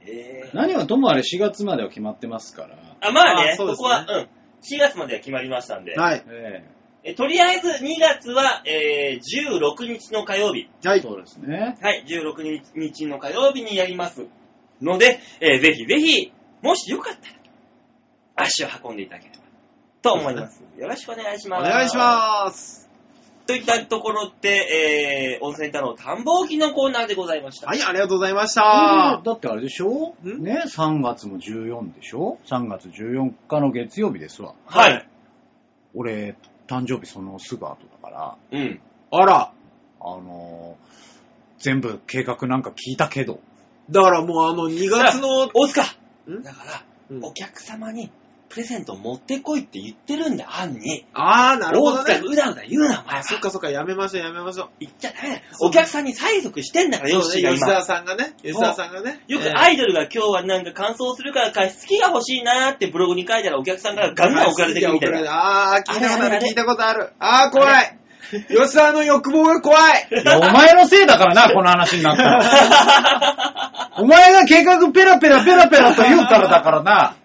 えー、何はともあれしがつまでは決まってますから。あ、まあね、あそねここは、うん。しがつまでは決まりましたんで。はい。えー、えとりあえず、にがつは、えー、じゅうろくにちの火曜日。はい。そうですね。はい、じゅうろくにちの火曜日にやります。ので、えー、ぜひぜひ、もしよかったら、足を運んでいただければ、と思います。よろしくお願いします。お願いします。といったところで、えー、温泉太郎探訪記のコーナーでございました。はい、ありがとうございました。だってあれでしょ？ね、さんがつもじゅうよっかでしょ？ さん 月じゅうよっかの月曜日ですわ。はい。俺、誕生日そのすぐ後だから。うん。あら。あのー、全部計画なんか聞いたけど。だからもうあのにがつの。大塚！ん？だから、うん、お客様に。プレゼント持ってこいって言ってるんだ、アンに。あー、なるほどね。うだうだ言うな、お前は。そっかそっか、やめましょう、やめましょう。言っちゃダメだよ。お客さんに催促してんだから、よし、今。吉沢さんがね、吉沢さんがね。よくアイドルが今日はなんか感想するから、好きが欲しいなーってブログに書いたら、お客さんからガンガン送られてくるみたいな。あー、聞いたことある、聞いたことある。あー、怖い。吉沢の欲望が怖い。いや、お前のせいだからな、この話になった。お前が計画ペラペラペラペラと言うからだからな。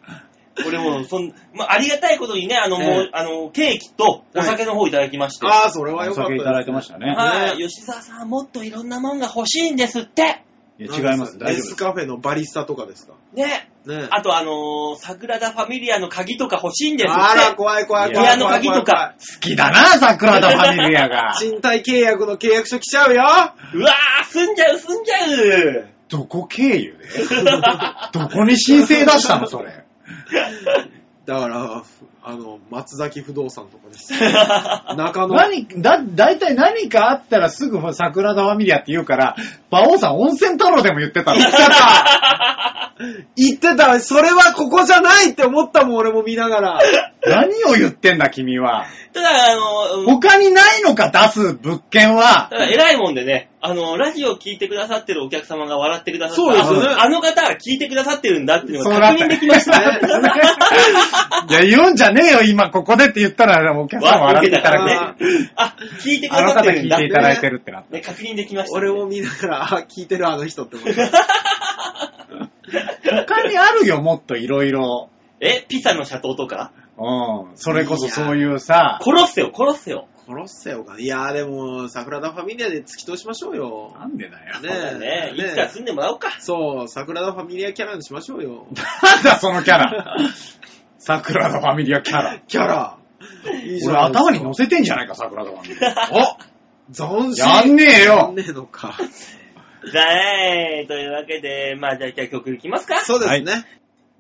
俺もそん、まあ、ありがたいことにね、あの、もう、えー、あの、ケーキとお酒の方いただきまして。はい、ああ、それはよかったです、ね。お酒いただいてましたね。はい、吉沢さん、もっといろんなもんが欲しいんですって。いや、違います。大丈夫。ネスカフェのバリスタとかですかね。ね、あとあのー、桜田ファミリアの鍵とか欲しいんですって。あら、怖い怖い怖い。部屋の鍵とか。好きだな、桜田ファミリアが。賃貸契約の契約書来ちゃうよ。うわー、住んじゃう、住んじゃう。どこ経由でどこに申請出したの、それ。だから、あの、松崎不動産とかです。中野。何、だ、だいたい何かあったらすぐ桜田ファミリアって言うから、馬王さん温泉太郎でも言ってたの。言ってた言ってた。それはここじゃないって思ったもん、俺も見ながら。何を言ってんだ、君は。ただ、あの、他にないのか、出す物件は。ただ、偉いもんでね、あの、ラジオ聞いてくださってるお客様が笑ってくださって、そうですね。あの方は聞いてくださってるんだっていうのが確認できましたね。いや、言うんじゃねえよ、今ここでって言ったら、お客様笑っていただけ、ね。あ、聞いてくださってるんだ。あの方聞いていただいてるってなって。ね、確認できました、ね。俺も見ながら、あ、聞いてるあの人って思って。他にあるよ、もっといろいろ。え、ピサのシャトーとか、うん。それこそそういうさ。殺せよ、殺せよ。殺せよか。いやー、でも、桜田ファミリアで突き通しましょうよ。なんでだよ。ねえ、ねえ。いつか住んでもらおうか。そう、桜田ファミリアキャラにしましょうよ。なんだ、そのキャラ。桜田ファミリアキャラ。キャラ。いいじゃん。俺、頭に乗せてんじゃないか、桜田ファミリア。あ、斬新。やんねえよ。やんねえのか。じゃあね、というわけで、まあ、じゃあ一回曲いきますか。そうですね。はい、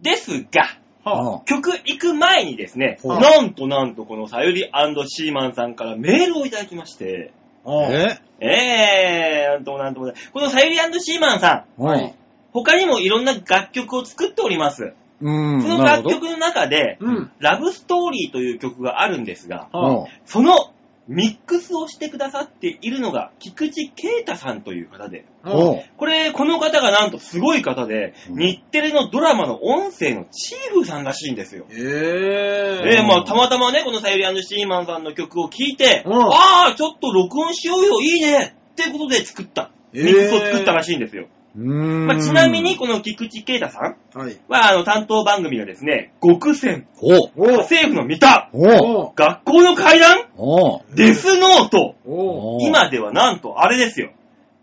ですが、はあ、曲行く前にですね、はあ、なんとなんとこのさゆり&シーマンさんからメールをいただきまして、はあ、ええー、なんともなんともこのさゆり&シーマンさん、はあ、他にもいろんな楽曲を作っております。うん、その楽曲の中で、うん、ラブストーリーという曲があるんですが、はあ、そのミックスをしてくださっているのが菊池啓太さんという方で、これこの方がなんとすごい方で、日テレのドラマの音声のチーフさんらしいんですよ。へえー、まあたまたまね、このさゆり&シーマンさんの曲を聴いて、ああちょっと録音しようよ、いいねってことで作ったミックスを作ったらしいんですよ。うーん、まあ、ちなみにこの菊池啓太さんは、はい、あの担当番組がですね、極戦、お家政婦の見た、お学校の階段、おデスノート、お今ではなんとあれですよ、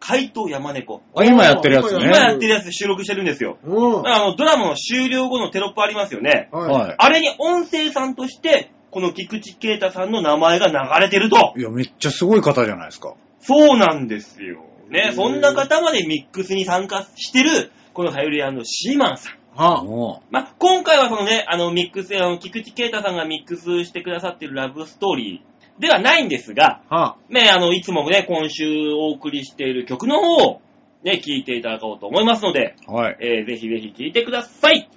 怪盗山猫、あ、今やってるやつね、今やってるやつ収録してるんですよ。おあのドラマの終了後のテロップありますよね、はい、あれに音声さんとしてこの菊池啓太さんの名前が流れてると。いや、めっちゃすごい方じゃないですか。そうなんですよね、そんな方までミックスに参加してる、このさゆり&シーマンさん。はあ、まあ、今回はそのね、あのミックス、あの菊池啓太さんがミックスしてくださってるラブストーリーではないんですが、はあ、ね、あのいつもね、今週お送りしている曲の方をね、聴いていただこうと思いますので、はい、えー、ぜひぜひ聴いてください。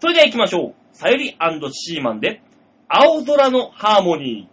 それでは行きましょう。さゆり&シーマンで、青空のハーモニー。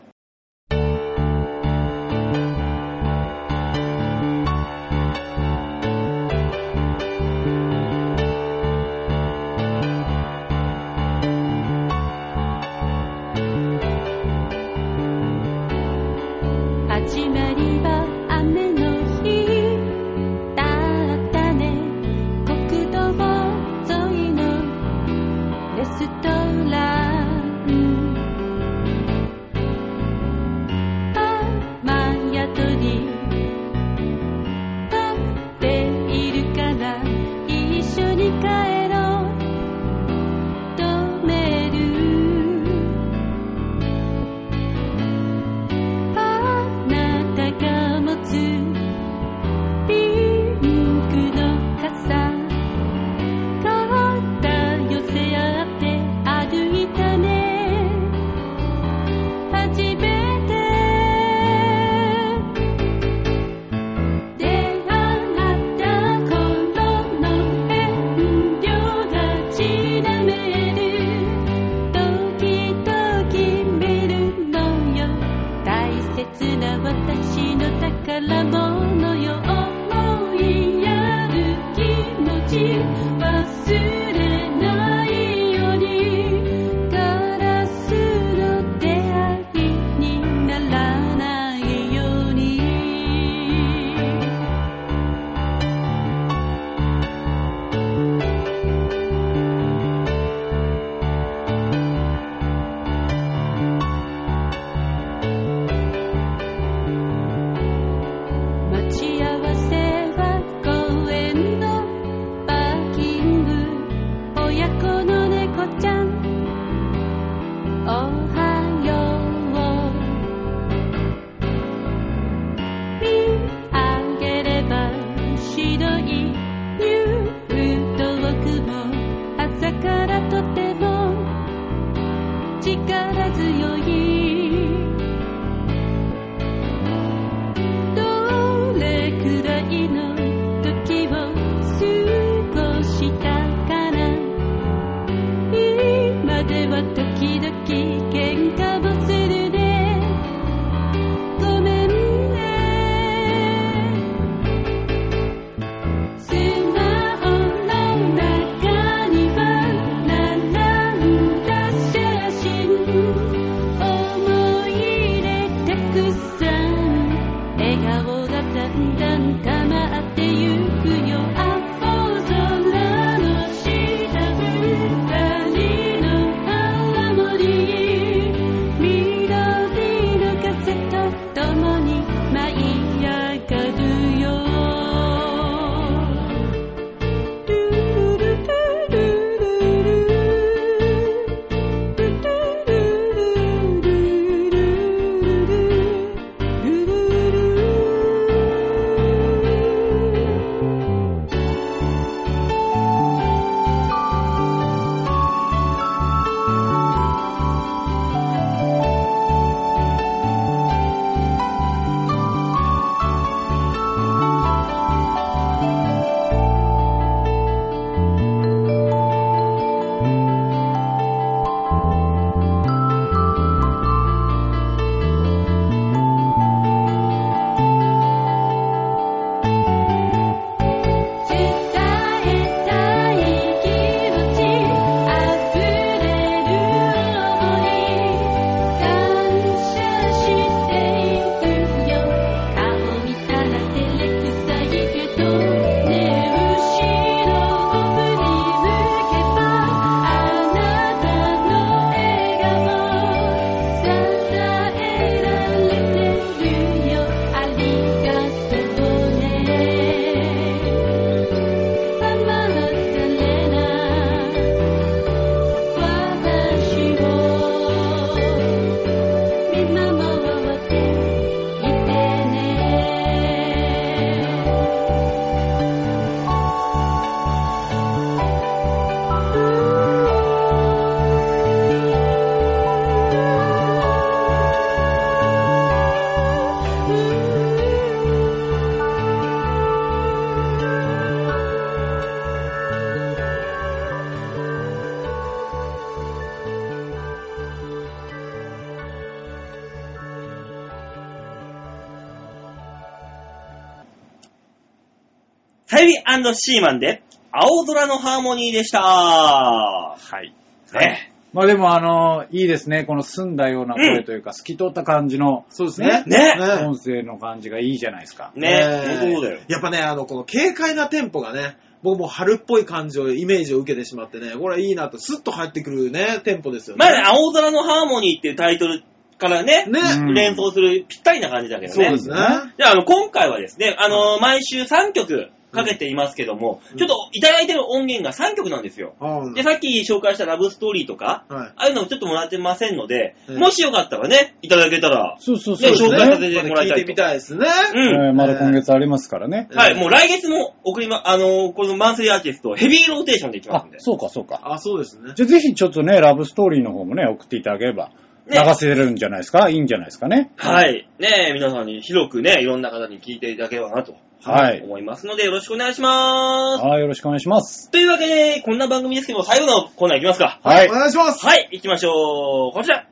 タイビ&シーマンで青空のハーモニーでした。はい。ね。まあでもあのー、いいですね。この澄んだような声というか、うん、透き通った感じの。そうですね。ね。ね音声の感じがいいじゃないですか。ね。ねそうだよ。やっぱね、あの、この軽快なテンポがね、僕も春っぽい感じを、イメージを受けてしまってね、これいいなと、スッと入ってくるね、テンポですよね。まあね、青空のハーモニーっていうタイトル、からね、ね連想するぴったりな感じだけどね。そうですね。じゃあ、あの、今回はですね、あの、うん、毎週さんきょくかけていますけども、うん、ちょっといただいてる音源がさんきょくなんですよ。うん、で、さっき紹介したラブストーリーとか、はい、ああいうのをちょっともらってませんので、はい、もしよかったらね、いただけたら、そうそうそうそう、ね、紹介させてもらいたいと。聞いてみたいですね。うん。えー、まだ今月ありますからね。えー、はい、もう来月も送りま、あのー、このマンスリーアーティスト、ヘビーローテーションでいきますんで。あ、そうかそうか。あ、そうですね。じゃあぜひちょっとね、ラブストーリーの方もね、送っていただければ。ね、流せるんじゃないですかいいんじゃないですかね。はい。ね皆さんに広くね、いろんな方に聞いていただければなと、はい、思いますので、よろしくお願いします。はい、よろしくお願いします。というわけで、こんな番組ですけど、最後のコーナーいきますか。はい。お願いします。はい、行きましょう。こちら。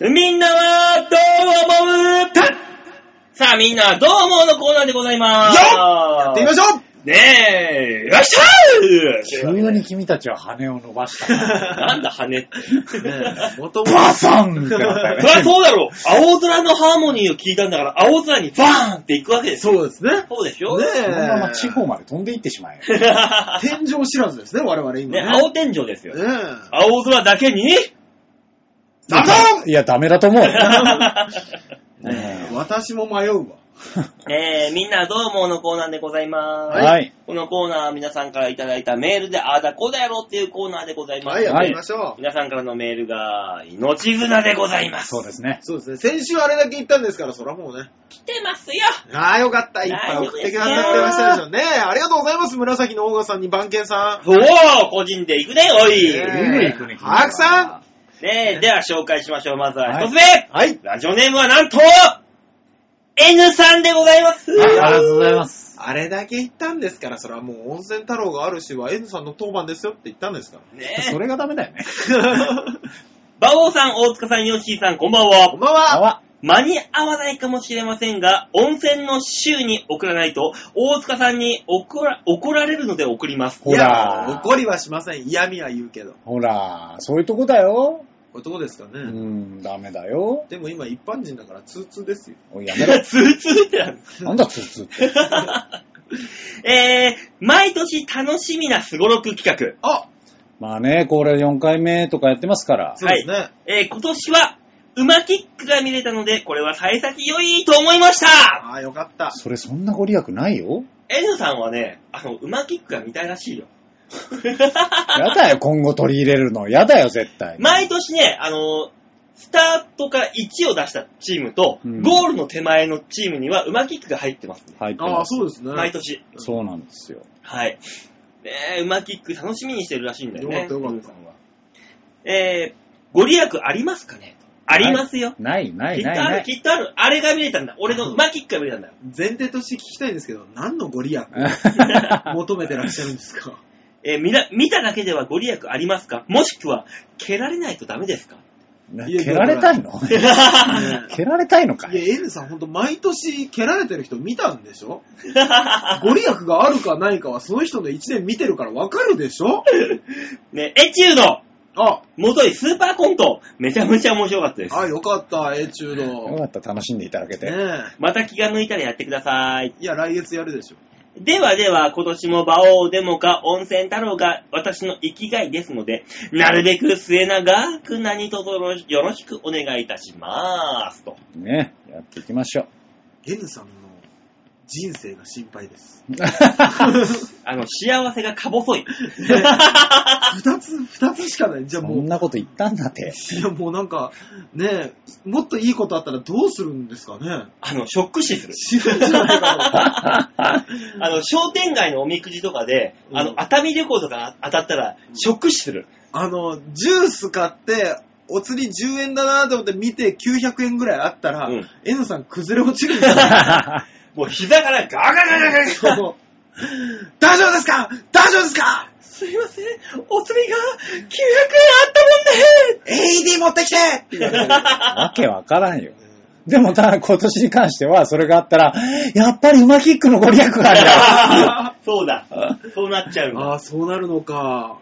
みんなはどう思うかさあ、みんなはどう思うのコーナーでございます。やってみましょうねえ、よっしゃー！急に君たちは羽を伸ばしたな。なんだ羽って。バサンってなったよね。そりゃそうだろう。青空のハーモニーを聞いたんだから、青空にバーンって行くわけですよ。そうですね。そうでしょ？ねえ。そのまま地方まで飛んでいってしまえ。天井知らずですね、我々今ね。ね、青天井ですよ。ね、青空だけにダメ！いや、ダメだと思う。ねえ、私も迷うわ。えー、みんなどうものコーナーでございます、はい、このコーナーは皆さんからいただいたメールであーだこだやろっていうコーナーでございますので、はい、やってみましょう。皆さんからのメールが命綱でございます。そうですね、そうですね。先週あれだけ言ったんですから、そらもうね来てますよ。あーよかった、いっぱい送ってくださってましたでしょうね。ありがとうございます。紫のオーガさんに番犬さん、おー個人で行くね、おい、えー、行くね、ハークさん、えー、では紹介しましょう。まずは一つ目、はいはい、ラジオネームはなんとN さんでございます。ありがとうございます。あれだけ言ったんですから、それはもう温泉太郎があるしは N さんの当番ですよって言ったんですから。ねえ。それがダメだよね。馬王さん、大塚さん、ヨッシーさん、こんばんは。こんばんは。間に合わないかもしれませんが、温泉の週に送らないと、大塚さんに怒ら、怒られるので送ります。ほら。怒りはしません。嫌味は言うけど。ほら、そういうとこだよ。男ですかね。うん、ダメだよ。でも今一般人だから通通ですよ。おいやめろ。通通ってなんだ。なんだ通通って。えー、毎年楽しみなすごろく企画。あ、まあね、これよんかいめとかやってますから。そうですね。はい、えー、今年は馬キックが見れたので、これは幸先良いと思いました。ああ、よかった。それそんなご利益ないよ。N さんはね、あの馬キックが見たいらしいよ。やだよ、今後取り入れるの。やだよ、絶対。毎年ね、あの、スタートからいちを出したチームと、うん、ゴールの手前のチームには、馬キックが入ってますね。入ってます。ああ、そうですね。毎年。そうなんですよ。はい。えー、馬キック楽しみにしてるらしいんだよね。よかった、よかった。えー、ご利益ありますかね？ありますよ。ない、ない、ない。きっとある、きっとある。あれが見れたんだ。俺の馬キックが見れたんだよ。前提として聞きたいんですけど、何のご利益を求めてらっしゃるんですか？えー、見な、見ただけではご利益ありますか？もしくは、蹴られないとダメですか？蹴られたいの蹴られたいのかい。いや、N さんほんと毎年蹴られてる人見たんでしょ？ご利益があるかないかはその人のいちねん見てるからわかるでしょ？ね、エチュードあ、元いスーパーコントめちゃめちゃ面白かったです。あ、よかった、エチュード。よかった、楽しんでいただけて。ね、また気が向いたらやってください。いや、来月やるでしょ。ではでは、今年も馬王デモか温泉太郎が私の生きがいですので、なるべく末永く何とぞよろしくお願いいたしますと。ね、やっていきましょう。N さんの人生が心配です。あの、幸せがか細い。二つ、二つしかない。じゃあもう。そんなこと言ったんだって。いやもうなんか、ねえ、もっといいことあったらどうするんですかね。あの、ショック死する。死ぬんじゃないかな。あの、商店街のおみくじとかで、あの、熱海旅行とか当たったら、ショック死する、うん。あの、ジュース買って、お釣りじゅうえんだなと思って見てきゅうひゃくえんぐらいあったら、うん、N さん崩れ落ちるんじゃないもう膝からガガガガガガ大丈夫ですか大丈夫ですかすいません、お釣りがきゅうひゃくえんあったもんね エーイーディー 持ってきてってわけわからんよ。でもただ今年に関してはそれがあったら、やっぱり馬キックのご利益があるそうだ、そうなっちゃうの。ああ、そうなるのか。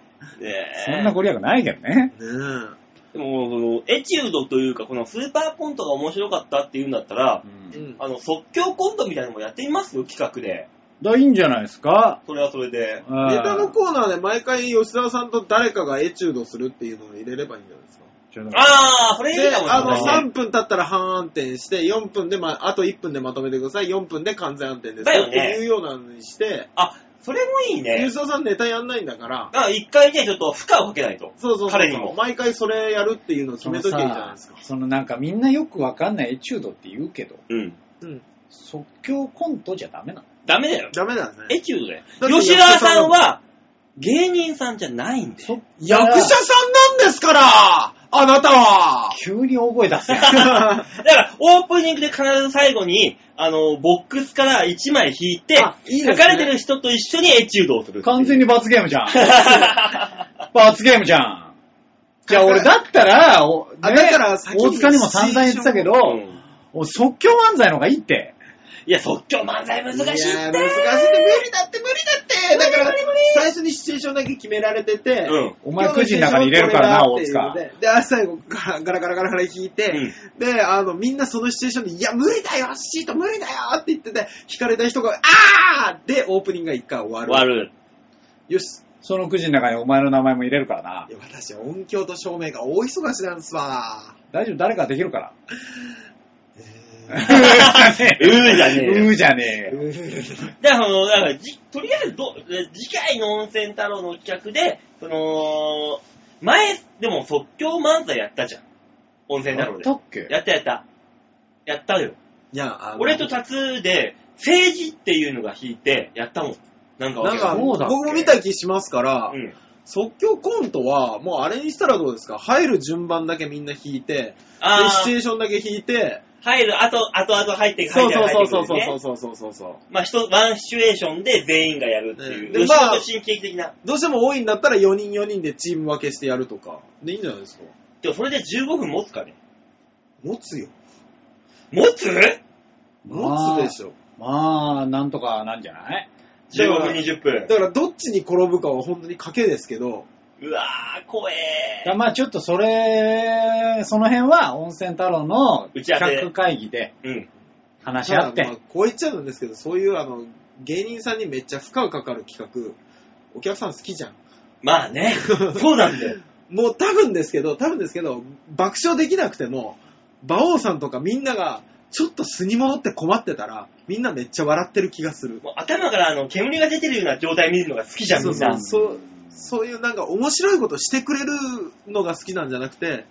そんなご利益ないけどね。ねえ、もうエチュードというかこのスーパーコントが面白かったっていうんだったら、うん、あの即興コントみたいなのもやってみますよ、企画で。だいいんじゃないですか。それはそれで。ネタのコーナーで毎回吉沢さんと誰かがエチュードするっていうのを入れればいいんじゃないですか。ああ、それいいかもしれない。で、あのさんぷん経ったら半暗転して、よんぷんで、ま、あといっぷんでまとめてください。よんぷんで完全暗転です。だよね。っていうようなのにして。あ、それもいいね。吉田さんネタやんないんだから。だから一回ね、ちょっと負荷をかけないと。そうそうそう。彼にも。毎回それやるっていうのを決めとけばいいじゃないですか。そのなんかみんなよくわかんないエチュードって言うけど。うん。うん。即興コントじゃダメなの？ダメだよ。ダメだね。エチュードだよ。吉田さんは芸人さんじゃないんで。役者さんなんですからあなたは。急に大声出すやん。だから、オープニングで必ず最後に、あの、ボックスからいちまい引いて、いいね、書かれてる人と一緒にエチュードをする。完全に罰ゲームじゃん。罰ゲームじゃん。じゃあ俺だったら、おね、あだから大塚にも散々言ってたけど、うん、即興漫才の方がいいって。いや、即興漫才難しいって。難しいって、無理だって、無理だって。だから、最初にシチュエーションだけ決められてて、うん、お前くじの中に入れるからな、大塚。で、最後、ガラガラガラガラ引いて、うん、で、あの、みんなそのシチュエーションで、いや、無理だよ、シート無理だよって言ってて、引かれた人が、あーで、オープニングが一回終わる。終わる。よし。そのくじの中にお前の名前も入れるからな。いや、私、音響と照明が大忙しなんですわ。大丈夫、誰かできるから。うーじゃねえ。うーじゃねえ。だから、その、だから、じ、とりあえずど、次回の温泉太郎の企画で、その、前、でも即興漫才やったじゃん。温泉太郎で。やったっけ？やったやった。やったよ。いや、あの、俺とタツで、政治っていうのが引いて、やったもん。なんか、なんか、僕も見た気しますから、うん、即興コントは、もうあれにしたらどうですか？入る順番だけみんな引いて、シチュエーションだけ引いて、入る、あと、あとあと入って、入って、入って。そうそうそうそうそうそう。まあ、一、ワンシチュエーションで全員がやるっていう。で、まあ、神経的な。どうしても多いんだったらよにんよにんでチーム分けしてやるとか。で、いいんじゃないですか。でも、それでじゅうごふん持つかね。持つよ。持つ？持つでしょ。まあ、なんとかなんじゃない？ じゅうご 分、にじゅっぷん。だから、どっちに転ぶかは本当に賭けですけど、うわー、怖えー。まあちょっとそれ、その辺は温泉太郎の企画会議で話し合って。まあ、こう言っちゃうんですけど、そういうあの芸人さんにめっちゃ負荷がかかる企画、お客さん好きじゃん。まあね、そうなんだよ。もう多分ですけど、多分ですけど、爆笑できなくても、馬王さんとかみんなが、ちょっと素に戻って困ってたら、みんなめっちゃ笑ってる気がする。もう頭からあの煙が出てるような状態見るのが好きじゃん、みんな。そうそう、そういうなんか面白いことしてくれるのが好きなんじゃなくて、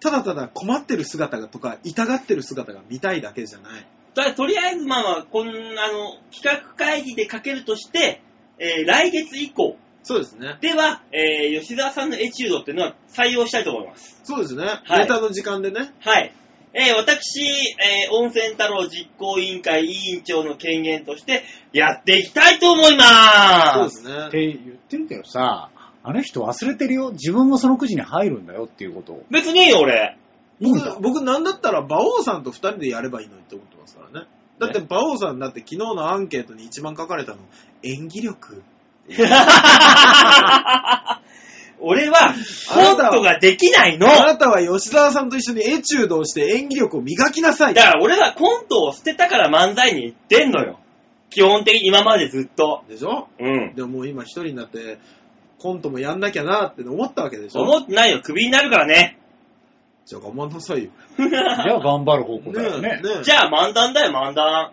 ただただ困ってる姿とか、痛がってる姿が見たいだけじゃない。だからとりあえず、まあまあ、こんなの企画会議でかけるとして、えー、来月以降。そうですね。では、えー、吉沢さんのエチュードっていうのは採用したいと思います。そうですね。はい、ネタの時間でね。はい。えー、私、えー、温泉太郎実行委員会委員長の権限としてやっていきたいと思いまーす。そうですね。って言ってるけどさ、あの人忘れてるよ。自分もそのくじに入るんだよっていうことを。別にいいよ、俺。僕、僕なんだったら馬王さんと二人でやればいいのにって思ってますからね。だって馬王さんだって昨日のアンケートに一番書かれたの、演技力。俺はコントができないの。あなたは吉沢さんと一緒にエチュードをして演技力を磨きなさい。だから俺はコントを捨てたから漫才に行ってんのよ。基本的に今までずっと。でしょ？うん。でももう今一人になってコントもやんなきゃなって思ったわけでしょ？思ってないよ。クビになるからね。じゃあ頑張んなさいよ。じゃあ頑張る方向だよね。ねえねえ。じゃあ漫談だよ、漫談。ダ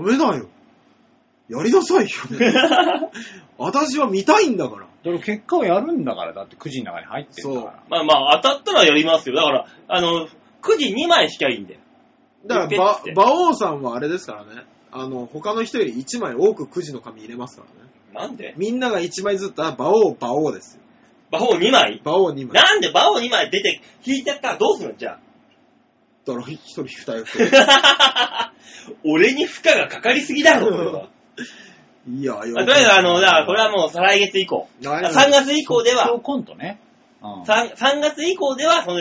メだよ。やりなさいよ。私は見たいんだから。だから結果をやるんだから、だってくじの中に入ってるから。そう。まあまあ、当たったらやりますよ。だから、あの、くじにまいしかいいんだよ。だから、馬王さんはあれですからね。あの、他の人よりいちまい多くくじの紙入れますからね。なんで？みんながいちまいずつ、あ、馬王、馬王ですよ。馬王にまい？馬王にまい。なんで馬王にまい出て、引いてったらどうするのじゃあ。だから、一人二役。俺に負荷がかかりすぎだろ、俺は。いや、よく。とりあえず、あの、だから、これはもう、再来月以降。さんがつ以降では、コントね。うん、3, さんがつ以降では、その、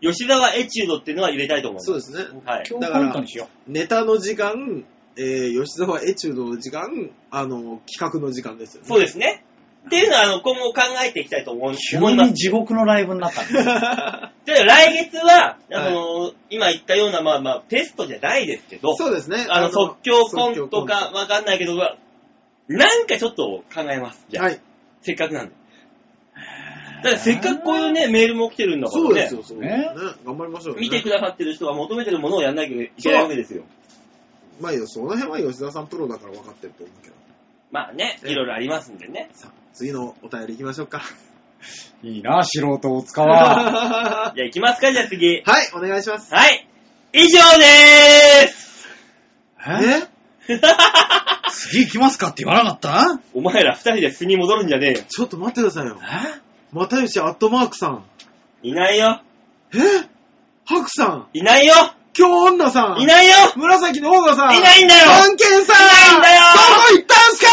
吉沢エチュードっていうのは入れたいと思います。そうですね。はい。だから、ネタの時間、えー、吉沢エチュードの時間、あの、企画の時間ですよね。そうですね。っていうのは、あの、今後考えていきたいと思います。急に地獄のライブになったんです。で、来月は、あの、はい、今言ったような、まあまあ、テストじゃないですけど、そうですね。あの、あの即興コントかわかんないけど、なんかちょっと考えます。じゃあ、はい、せっかくなんで。だからせっかくこういうね、メールも来てるんだからね。そうですよ、そうね。頑張りましょう、ね。見てくださってる人が求めてるものをやんなきゃいけないわけですよ。まあ、その辺は吉田さんプロだから分かってると思うけど。まあね、いろいろありますんでね。さあ、次のお便り行きましょうか。いいな、素人を使わ。じゃあ行きますか、じゃあ次。はい、お願いします。はい、以上でーす。え？次行きますかって言わなかった？お前ら二人で巣に戻るんじゃねえよ。ちょっと待ってくださいよ。え？またよしアットマークさんいないよ。え？ハクさんいないよ。京女さんいないよ。紫のオーガさんいないんだよ。関係さんいないんだよ。どこ行ったんすか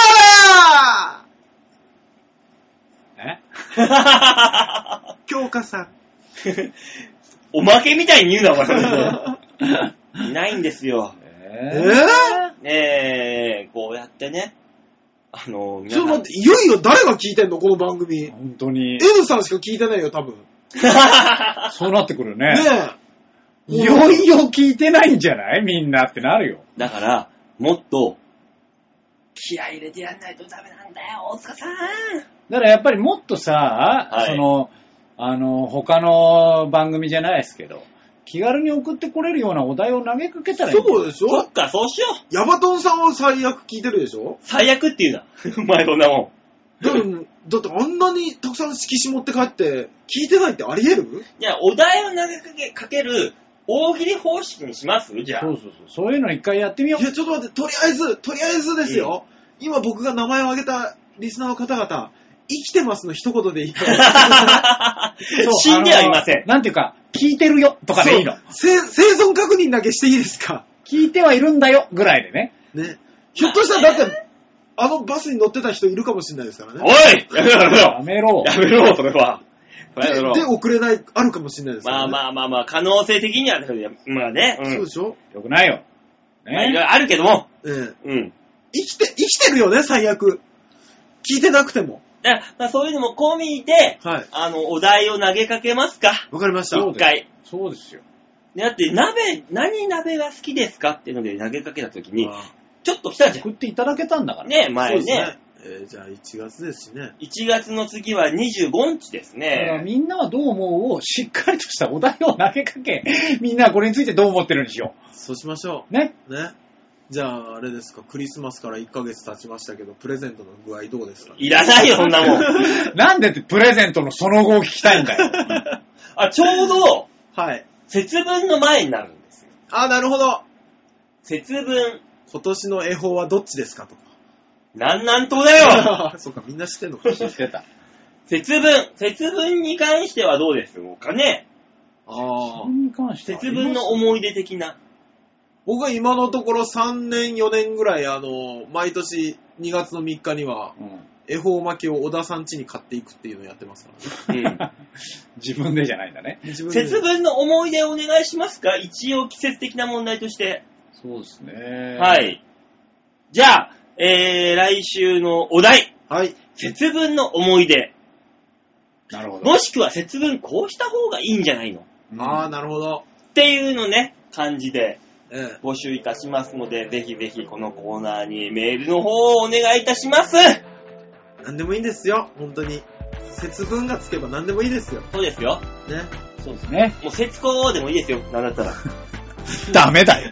ー。え？京香さん。おまけみたいに言うなお前。いないんですよ。えー？えーねえ、こうやってね。あの、ちょっと待って、いよいよ誰が聞いてんのこの番組。本当に。N さんしか聞いてないよ、多分。そうなってくるね。ねえ。いよいよ聞いてないんじゃないみんなってなるよ。だから、もっと、気合い入れてやんないとダメなんだよ、大塚さん。だからやっぱりもっとさ、はい、その、あの、他の番組じゃないですけど、気軽に送ってこれるようなお題を投げかけたらいい。そうでしょ。そっか、そうしよう。ヤバトンさんは最悪聞いてるでしょ。最悪って言うな。お前こんなもん。だって、だってあんなにたくさん色紙持って帰って、聞いてないってあり得る？いや、お題を投げかけ、かける大喜利方式にします？じゃあ。そうそうそう。そういうの一回やってみよう。いや、ちょっと待って、とりあえず、とりあえずですよ。うん、今僕が名前を挙げたリスナーの方々、生きてますの一言でいいから。死んではいません。なんていうか、聞いてるよとかでいいの。生存確認だけしていいですか。聞いてはいるんだよぐらいでね。ね。ひょっとしたらだって、あのバスに乗ってた人いるかもしれないですからね。おいやめろやめろやめろそれは。で、遅れない、あるかもしれないですからね。まあまあまあまあ、可能性的には、まあね。うん、そうでしょ。よくないよ。ね、まあ、いろいろあるけども。ええ、うん。生きて、生きてるよね、最悪。聞いてなくても。だからまあそういうのも込みで、はい、あのお題を投げかけますか。わかりました。一回。そうですよ。だって鍋、何鍋が好きですかっていうので投げかけたときに、ちょっと来たじゃん。送っていただけたんだからね。ね、前ね。えー、じゃあいちがつですしね。いちがつの次はにじゅうごにちですね。みんなはどう思うをしっかりとしたお題を投げかけ、みんなこれについてどう思ってるんでしょう。そうしましょう。ね。ね。じゃああれですか、クリスマスからいっかげつ経ちましたけど、プレゼントの具合どうですか、ね、いらないよそんなもん。なんでプレゼントのその後を聞きたいんだよ。あ、ちょうど、はい。節分の前になるんですよ。あ、なるほど。節分。今年の恵方はどっちですかとか。なんなんとだよ。そうか、みんな知ってんのか。知ってた。節分、節分に関してはどうですかね。ああ。節分の思い出的な。僕は今のところさんねんよねんぐらい、あの毎年にがつのみっかには、うん、恵方巻きを小田さん家に買っていくっていうのをやってますから、ね。うん、自分でじゃないんだね。節分の思い出をお願いしますか。一応季節的な問題として。そうですね。はい。じゃあ。えー、来週のお題。はい。節分の思い出。なるほど。もしくは節分こうした方がいいんじゃないの、うん、ああ、なるほど。っていうのね、感じで募集いたしますので、うん、ぜひぜひこのコーナーにメールの方をお願いいたします。何でもいいんですよ、本当に。節分がつけば何でもいいですよ。そうですよ。ね。そうですね。もう節子でもいいですよ、なんだったら。ダメだよ。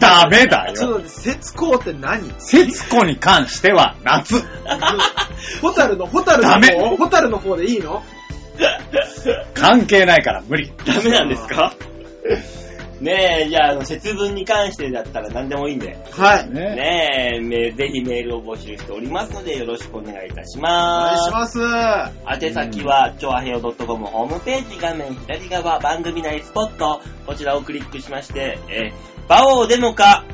ダメだよ。ちょっと節子って何？節子に関しては夏。ホタルのホタルの方、ホタルの方でいいの？関係ないから無理。ダメなんですか？ねえ、じゃあ節分に関してだったら何でもいいんで。はい。ねえ、ぜひメールを募集しておりますのでよろしくお願いいたします。お願いします。宛先はちょあへよ .com ホームページ画面左側番組内スポットこちらをクリックしまして、えー、バオーデモか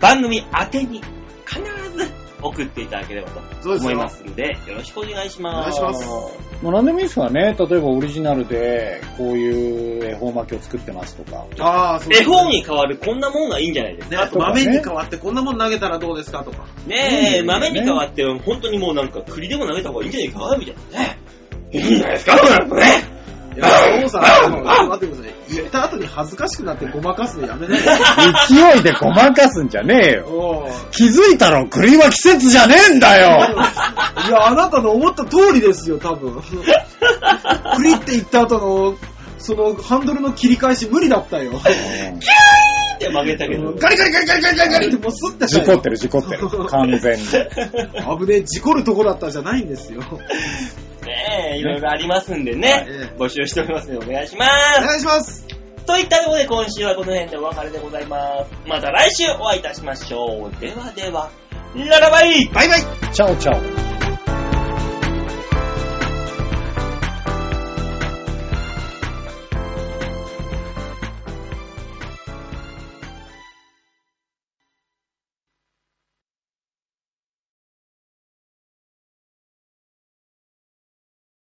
番組宛てに必ず送っていただければと思いますのでよろしくお願いします。お願いします。もう何でもいいですからね。例えばオリジナルでこういう恵方巻きを作ってますとか。ああ、そうですね。恵方に変わるこんなもんがいいんじゃないですか。ね、あと豆に変わってこんなもん投げたらどうですかとか。ねえ、豆に変わって本当にもうなんか栗でも投げた方がいいんじゃないかみたいなね。いいんじゃないですか。そうなるとね。いや、王さん、あの、待ってください。言った後に恥ずかしくなってごまかすのやめないで。勢いでごまかすんじゃねえよ。気づいたろ、栗は季節じゃねえんだよ。いや、あなたの思った通りですよ、多分。栗って言った後の、その、ハンドルの切り返し無理だったよ。キューンって曲げたけど。ガリガリガリガリガリガリガリってもうすって事故ってる、事故ってる。完全に。危ねえ、事故るとこだったじゃないんですよ。ねえ、いろいろありますんでね、うん、募集しておりますのでお願いします。お願いします。といったところで今週はこの辺でお別れでございます。また来週お会いいたしましょう。ではでは、ララバイ、バイバイ、チャオチャオ。